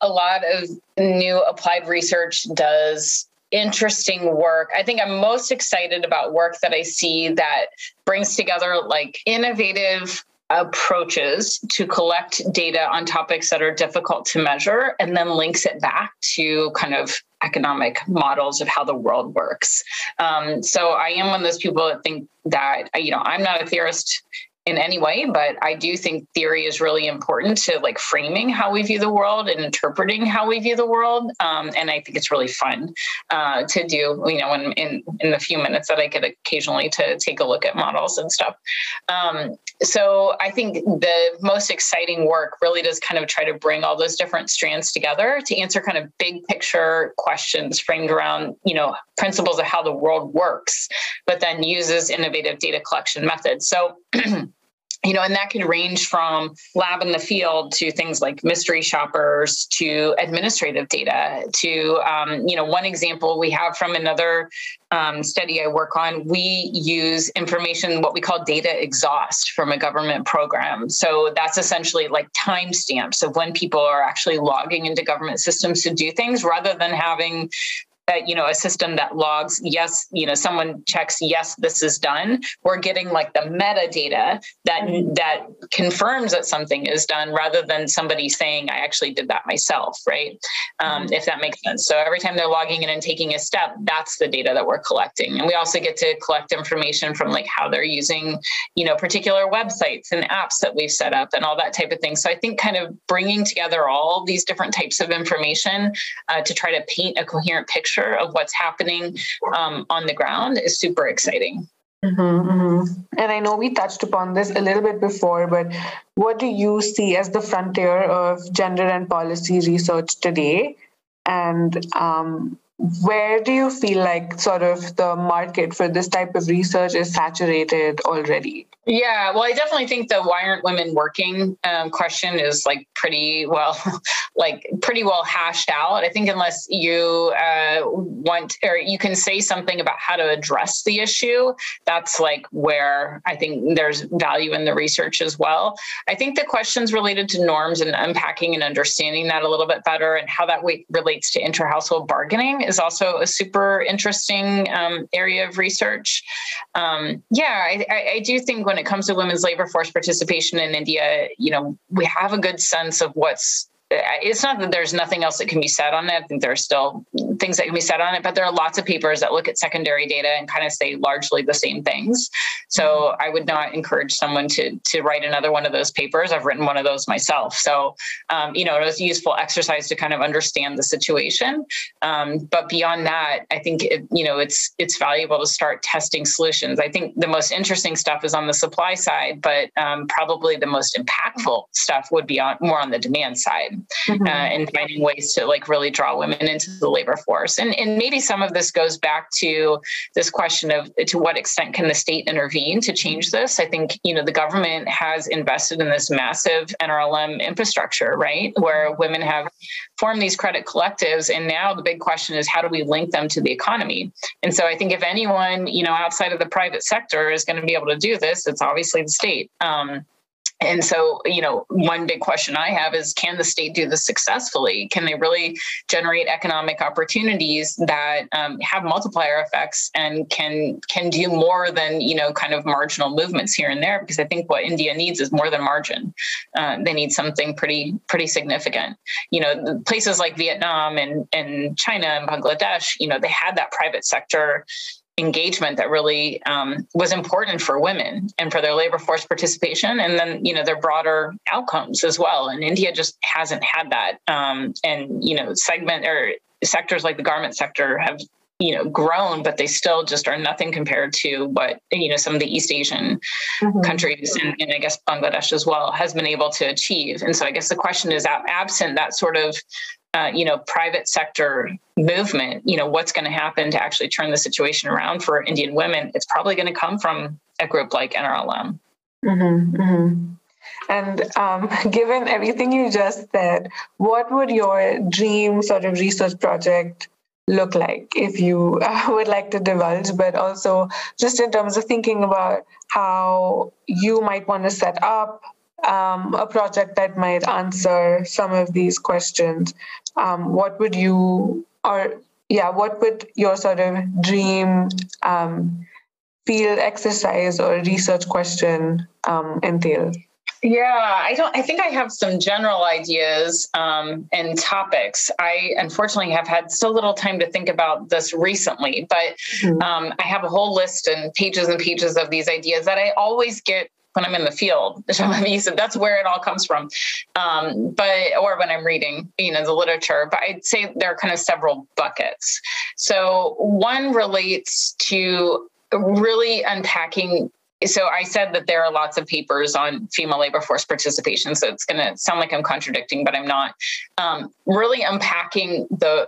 a lot of new applied research does interesting work. I think I'm most excited about work that I see that brings together like innovative approaches to collect data on topics that are difficult to measure and then links it back to kind of economic models of how the world works. So I am one of those people that think that, I'm not a theorist in any way, but I do think theory is really important to like framing how we view the world and interpreting how we view the world. And I think it's really fun to do, in the few minutes that I get occasionally to take a look at models and stuff. So I think the most exciting work really does kind of try to bring all those different strands together to answer kind of big picture questions framed around, principles of how the world works, but then uses innovative data collection methods. So and that can range from lab in the field to things like mystery shoppers to administrative data to, one example we have from another study I work on, we use information, what we call data exhaust from a government program. So that's essentially like timestamps of when people are actually logging into government systems to do things rather than having a system that logs, yes, someone checks, yes, this is done. We're getting like the metadata that confirms that something is done rather than somebody saying, I actually did that myself, right? If that makes sense. So every time they're logging in and taking a step, that's the data that we're collecting. And we also get to collect information from like how they're using, particular websites and apps that we've set up and all that type of thing. So I think kind of bringing together all these different types of information to try to paint a coherent picture of what's happening on the ground is super exciting. Mm-hmm, mm-hmm. And I know we touched upon this a little bit before, but what do you see as the frontier of gender and policy research today? And where do you feel like sort of the market for this type of research is saturated already? Yeah, well, I definitely think the why aren't women working question is like pretty well hashed out. I think unless you want, or you can say something about how to address the issue, that's like where I think there's value in the research as well. I think the questions related to norms and unpacking and understanding that a little bit better and how that relates to inter-household bargaining is also a super interesting area of research. I do think when it comes to women's labor force participation in India, we have a good sense of it's not that there's nothing else that can be said on it. I think there are still things that can be said on it, but there are lots of papers that look at secondary data and kind of say largely the same things. So I would not encourage someone to write another one of those papers. I've written one of those myself. So, it was a useful exercise to kind of understand the situation. But beyond that, I think, it's valuable to start testing solutions. I think the most interesting stuff is on the supply side, but probably the most impactful stuff would be more on the demand side. and finding ways to like really draw women into the labor force. And maybe some of this goes back to this question of to what extent can the state intervene to change this? I think, you know, the government has invested in this massive NRLM infrastructure, right? Where women have formed these credit collectives. And now the big question is, how do we link them to the economy? And so I think if anyone, you know, outside of the private sector is going to be able to do this, it's obviously the state. And so, you know, one big question I have is, can the state do this successfully? Can they really generate economic opportunities that have multiplier effects and can do more than, you know, kind of marginal movements here and there? Because I think what India needs is more than margin. They need something pretty significant. You know, places like Vietnam and China and Bangladesh, you know, they had that private sector engagement that really was important for women and for their labor force participation, and then, you know, their broader outcomes as well. And India just hasn't had that. And, you know, segment or sectors like the garment sector have, you know, grown, but they still just are nothing compared to what, you know, some of the East Asian countries and I guess Bangladesh as well has been able to achieve. And so I guess the question is, absent that sort of you know, private sector movement, you know, what's going to happen to actually turn the situation around for Indian women? It's probably going to come from a group like NRLM. And given everything you just said, what would your dream sort of research project look like, if you would like to divulge, but also just in terms of thinking about how you might want to set up a project that might answer some of these questions? What would your sort of dream field exercise or research question entail? Yeah, I think I have some general ideas and topics. I unfortunately have had so little time to think about this recently, but I have a whole list and pages of these ideas that I always get when I'm in the field. So that's where it all comes from. Or when I'm reading, you know, the literature, but I'd say there are kind of several buckets. So one relates to really unpacking. So I said that there are lots of papers on female labor force participation, so it's going to sound like I'm contradicting, but I'm not. Really unpacking the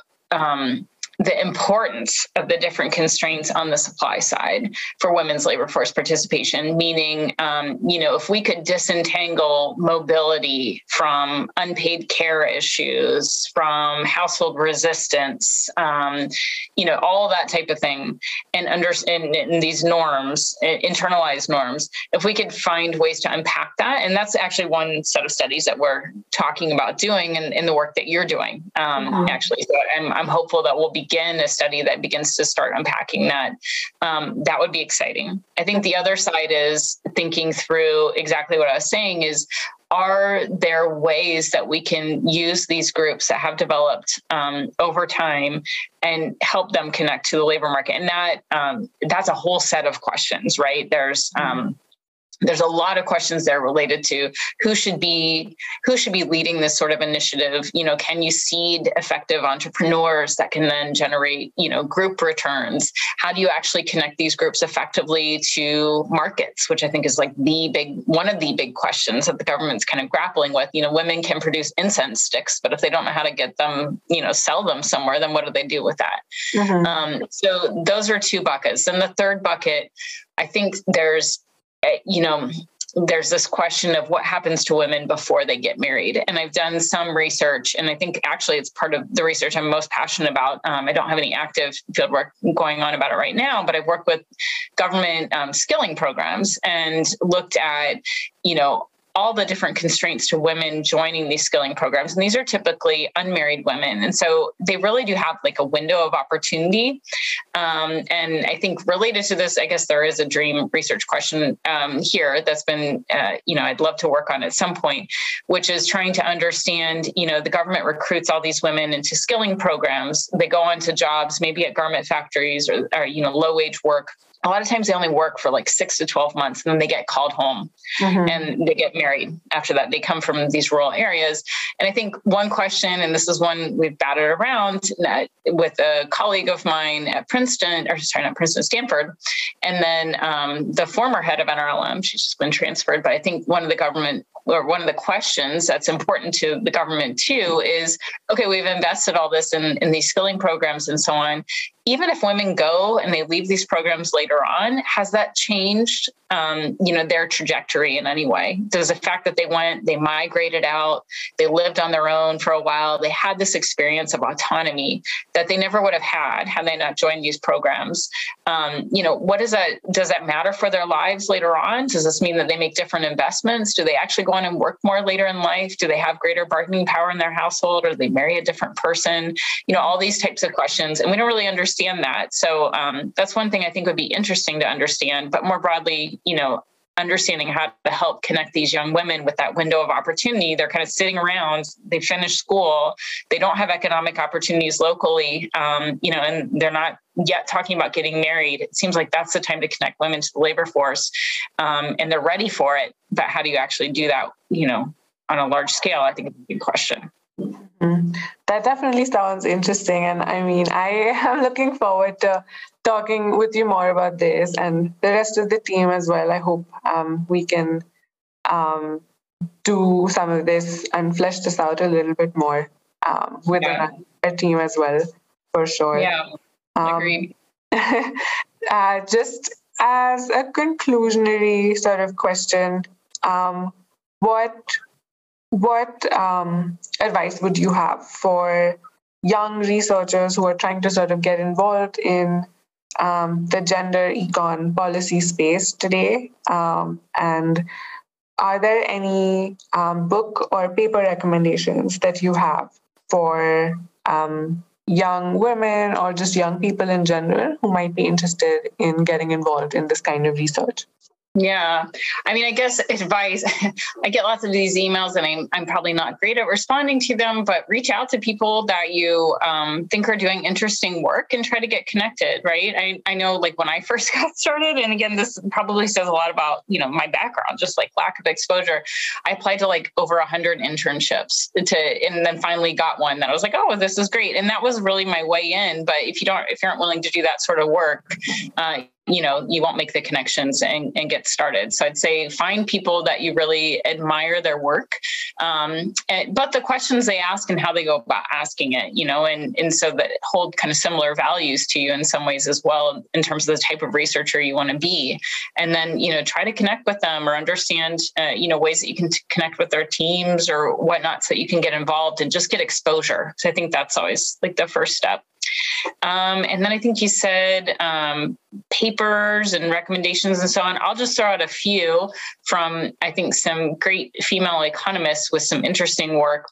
importance of the different constraints on the supply side for women's labor force participation, meaning, you know, if we could disentangle mobility from unpaid care issues, from household resistance, you know, all that type of thing, and understand these norms, internalized norms, if we could find ways to unpack that. And that's actually one set of studies that we're talking about doing in the work that you're doing, actually. So I'm hopeful that we'll begin a study that begins to start unpacking that. That would be exciting. I think the other side is thinking through exactly what I was saying is, are there ways that we can use these groups that have developed over time and help them connect to the labor market? And that's a whole set of questions, right? There's a lot of questions there related to who should be leading this sort of initiative. You know, can you seed effective entrepreneurs that can then generate, you know, group returns? How do you actually connect these groups effectively to markets, which I think is like one of the big questions that the government's kind of grappling with. You know, women can produce incense sticks, but if they don't know how to get them, you know, sell them somewhere, then what do they do with that? So those are two buckets. And the third bucket, I think there's this question of what happens to women before they get married. And I've done some research, and I think actually it's part of the research I'm most passionate about. I don't have any active field work going on about it right now, but I've worked with government skilling programs and looked at, you know, all the different constraints to women joining these skilling programs. And these are typically unmarried women. And so they really do have like a window of opportunity. And I think related to this, I guess there is a dream research question here that's been, you know, I'd love to work on at some point, which is trying to understand, you know, the government recruits all these women into skilling programs. They go on to jobs, maybe at garment factories or you know, low wage work. A lot of times they only work for like 6 to 12 months, and then they get called home and they get married after that. They come from these rural areas. And I think one question, and this is one we've batted around with a colleague of mine at Stanford, and then the former head of NRLM, she's just been transferred, but I think one of the government or one of the questions that's important to the government too is, okay, we've invested all this in these skilling programs and so on. Even if women go and they leave these programs later on, has that changed, their trajectory in any way? Does the fact that they went, they migrated out, they lived on their own for a while, they had this experience of autonomy that they never would have had they not joined these programs. What is that? Does that matter for their lives later on? Does this mean that they make different investments? Do they actually go on and work more later in life? Do they have greater bargaining power in their household, or do they marry a different person? All these types of questions, and we don't really understand that. So that's one thing I think would be interesting to understand, but more broadly, understanding how to help connect these young women with that window of opportunity. They're kind of sitting around, they finish school, they don't have economic opportunities locally, and they're not yet talking about getting married. It seems like that's the time to connect women to the labor force, and they're ready for it. But how do you actually do that, on a large scale? I think it's a good question. Mm-hmm. That definitely sounds interesting. And I am looking forward to talking with you more about this and the rest of the team as well. I hope we can do some of this and flesh this out a little bit more within our team as well, for sure. Yeah, agreed. Just as a conclusionary sort of question, what advice would you have for young researchers who are trying to sort of get involved in the gender econ policy space today? And are there any book or paper recommendations that you have for young women or just young people in general who might be interested in getting involved in this kind of research? Yeah. I guess advice, I get lots of these emails and I'm probably not great at responding to them, but reach out to people that you think are doing interesting work and try to get connected, right? I know, like, when I first got started, and again, this probably says a lot about, my background, just like lack of exposure. I applied to like over 100 internships and then finally got one that I was like, oh, this is great. And that was really my way in. But if you aren't willing to do that sort of work, you won't make the connections and get started. So I'd say find people that you really admire their work, but the questions they ask and how they go about asking it, and so that hold kind of similar values to you in some ways as well, in terms of the type of researcher you want to be. And then, try to connect with them or understand, ways that you can connect with their teams or whatnot, so that you can get involved and just get exposure. So I think that's always like the first step. And then I think you said papers and recommendations and so on. I'll just throw out a few from, I think, some great female economists with some interesting work.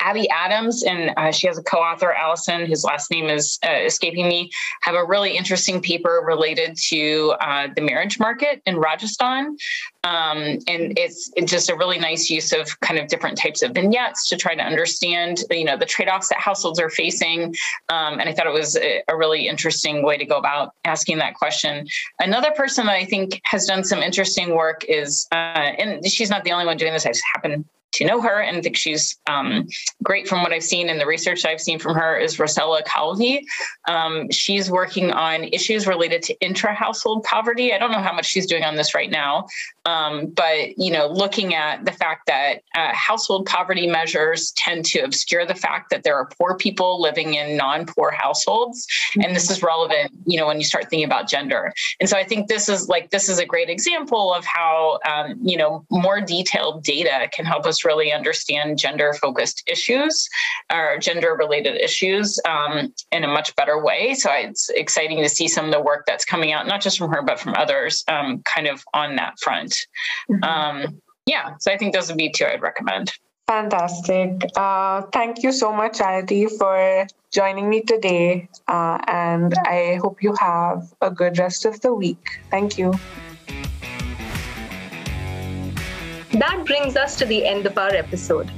Abby Adams, and she has a co-author, Allison, whose last name is escaping me, have a really interesting paper related to the marriage market in Rajasthan. And it's just a really nice use of kind of different types of vignettes to try to understand, the trade-offs that households are facing. And I thought it was a really interesting way to go about asking that question. Another person that I think has done some interesting work is, and she's not the only one doing this, I just happen to know her and think she's great from what I've seen, and the research I've seen from her is Rosella Cowley. She's working on issues related to intra-household poverty. I don't know how much she's doing on this right now, but looking at the fact that household poverty measures tend to obscure the fact that there are poor people living in non-poor households, and this is relevant, when you start thinking about gender. And so I think this is a great example of how more detailed data can help us really understand gender-focused issues or gender-related issues in a much better way. So it's exciting to see some of the work that's coming out, not just from her, but from others kind of on that front. Mm-hmm. So I think those would be two I'd recommend. Fantastic. Thank you so much, Charity, for joining me today. And I hope you have a good rest of the week. Thank you. That brings us to the end of our episode.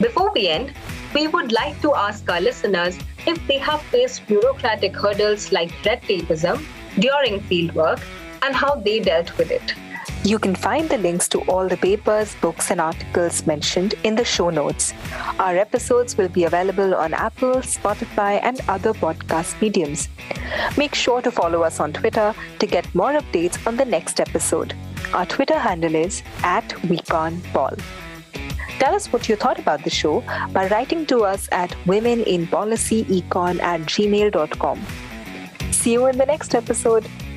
Before we end, we would like to ask our listeners if they have faced bureaucratic hurdles like red tapeism during fieldwork and how they dealt with it. You can find the links to all the papers, books, and articles mentioned in the show notes. Our episodes will be available on Apple, Spotify, and other podcast mediums. Make sure to follow us on Twitter to get more updates on the next episode. Our Twitter handle is @WeConPaul. Tell us what you thought about the show by writing to us at womeninpolicyecon@gmail.com. See you in the next episode.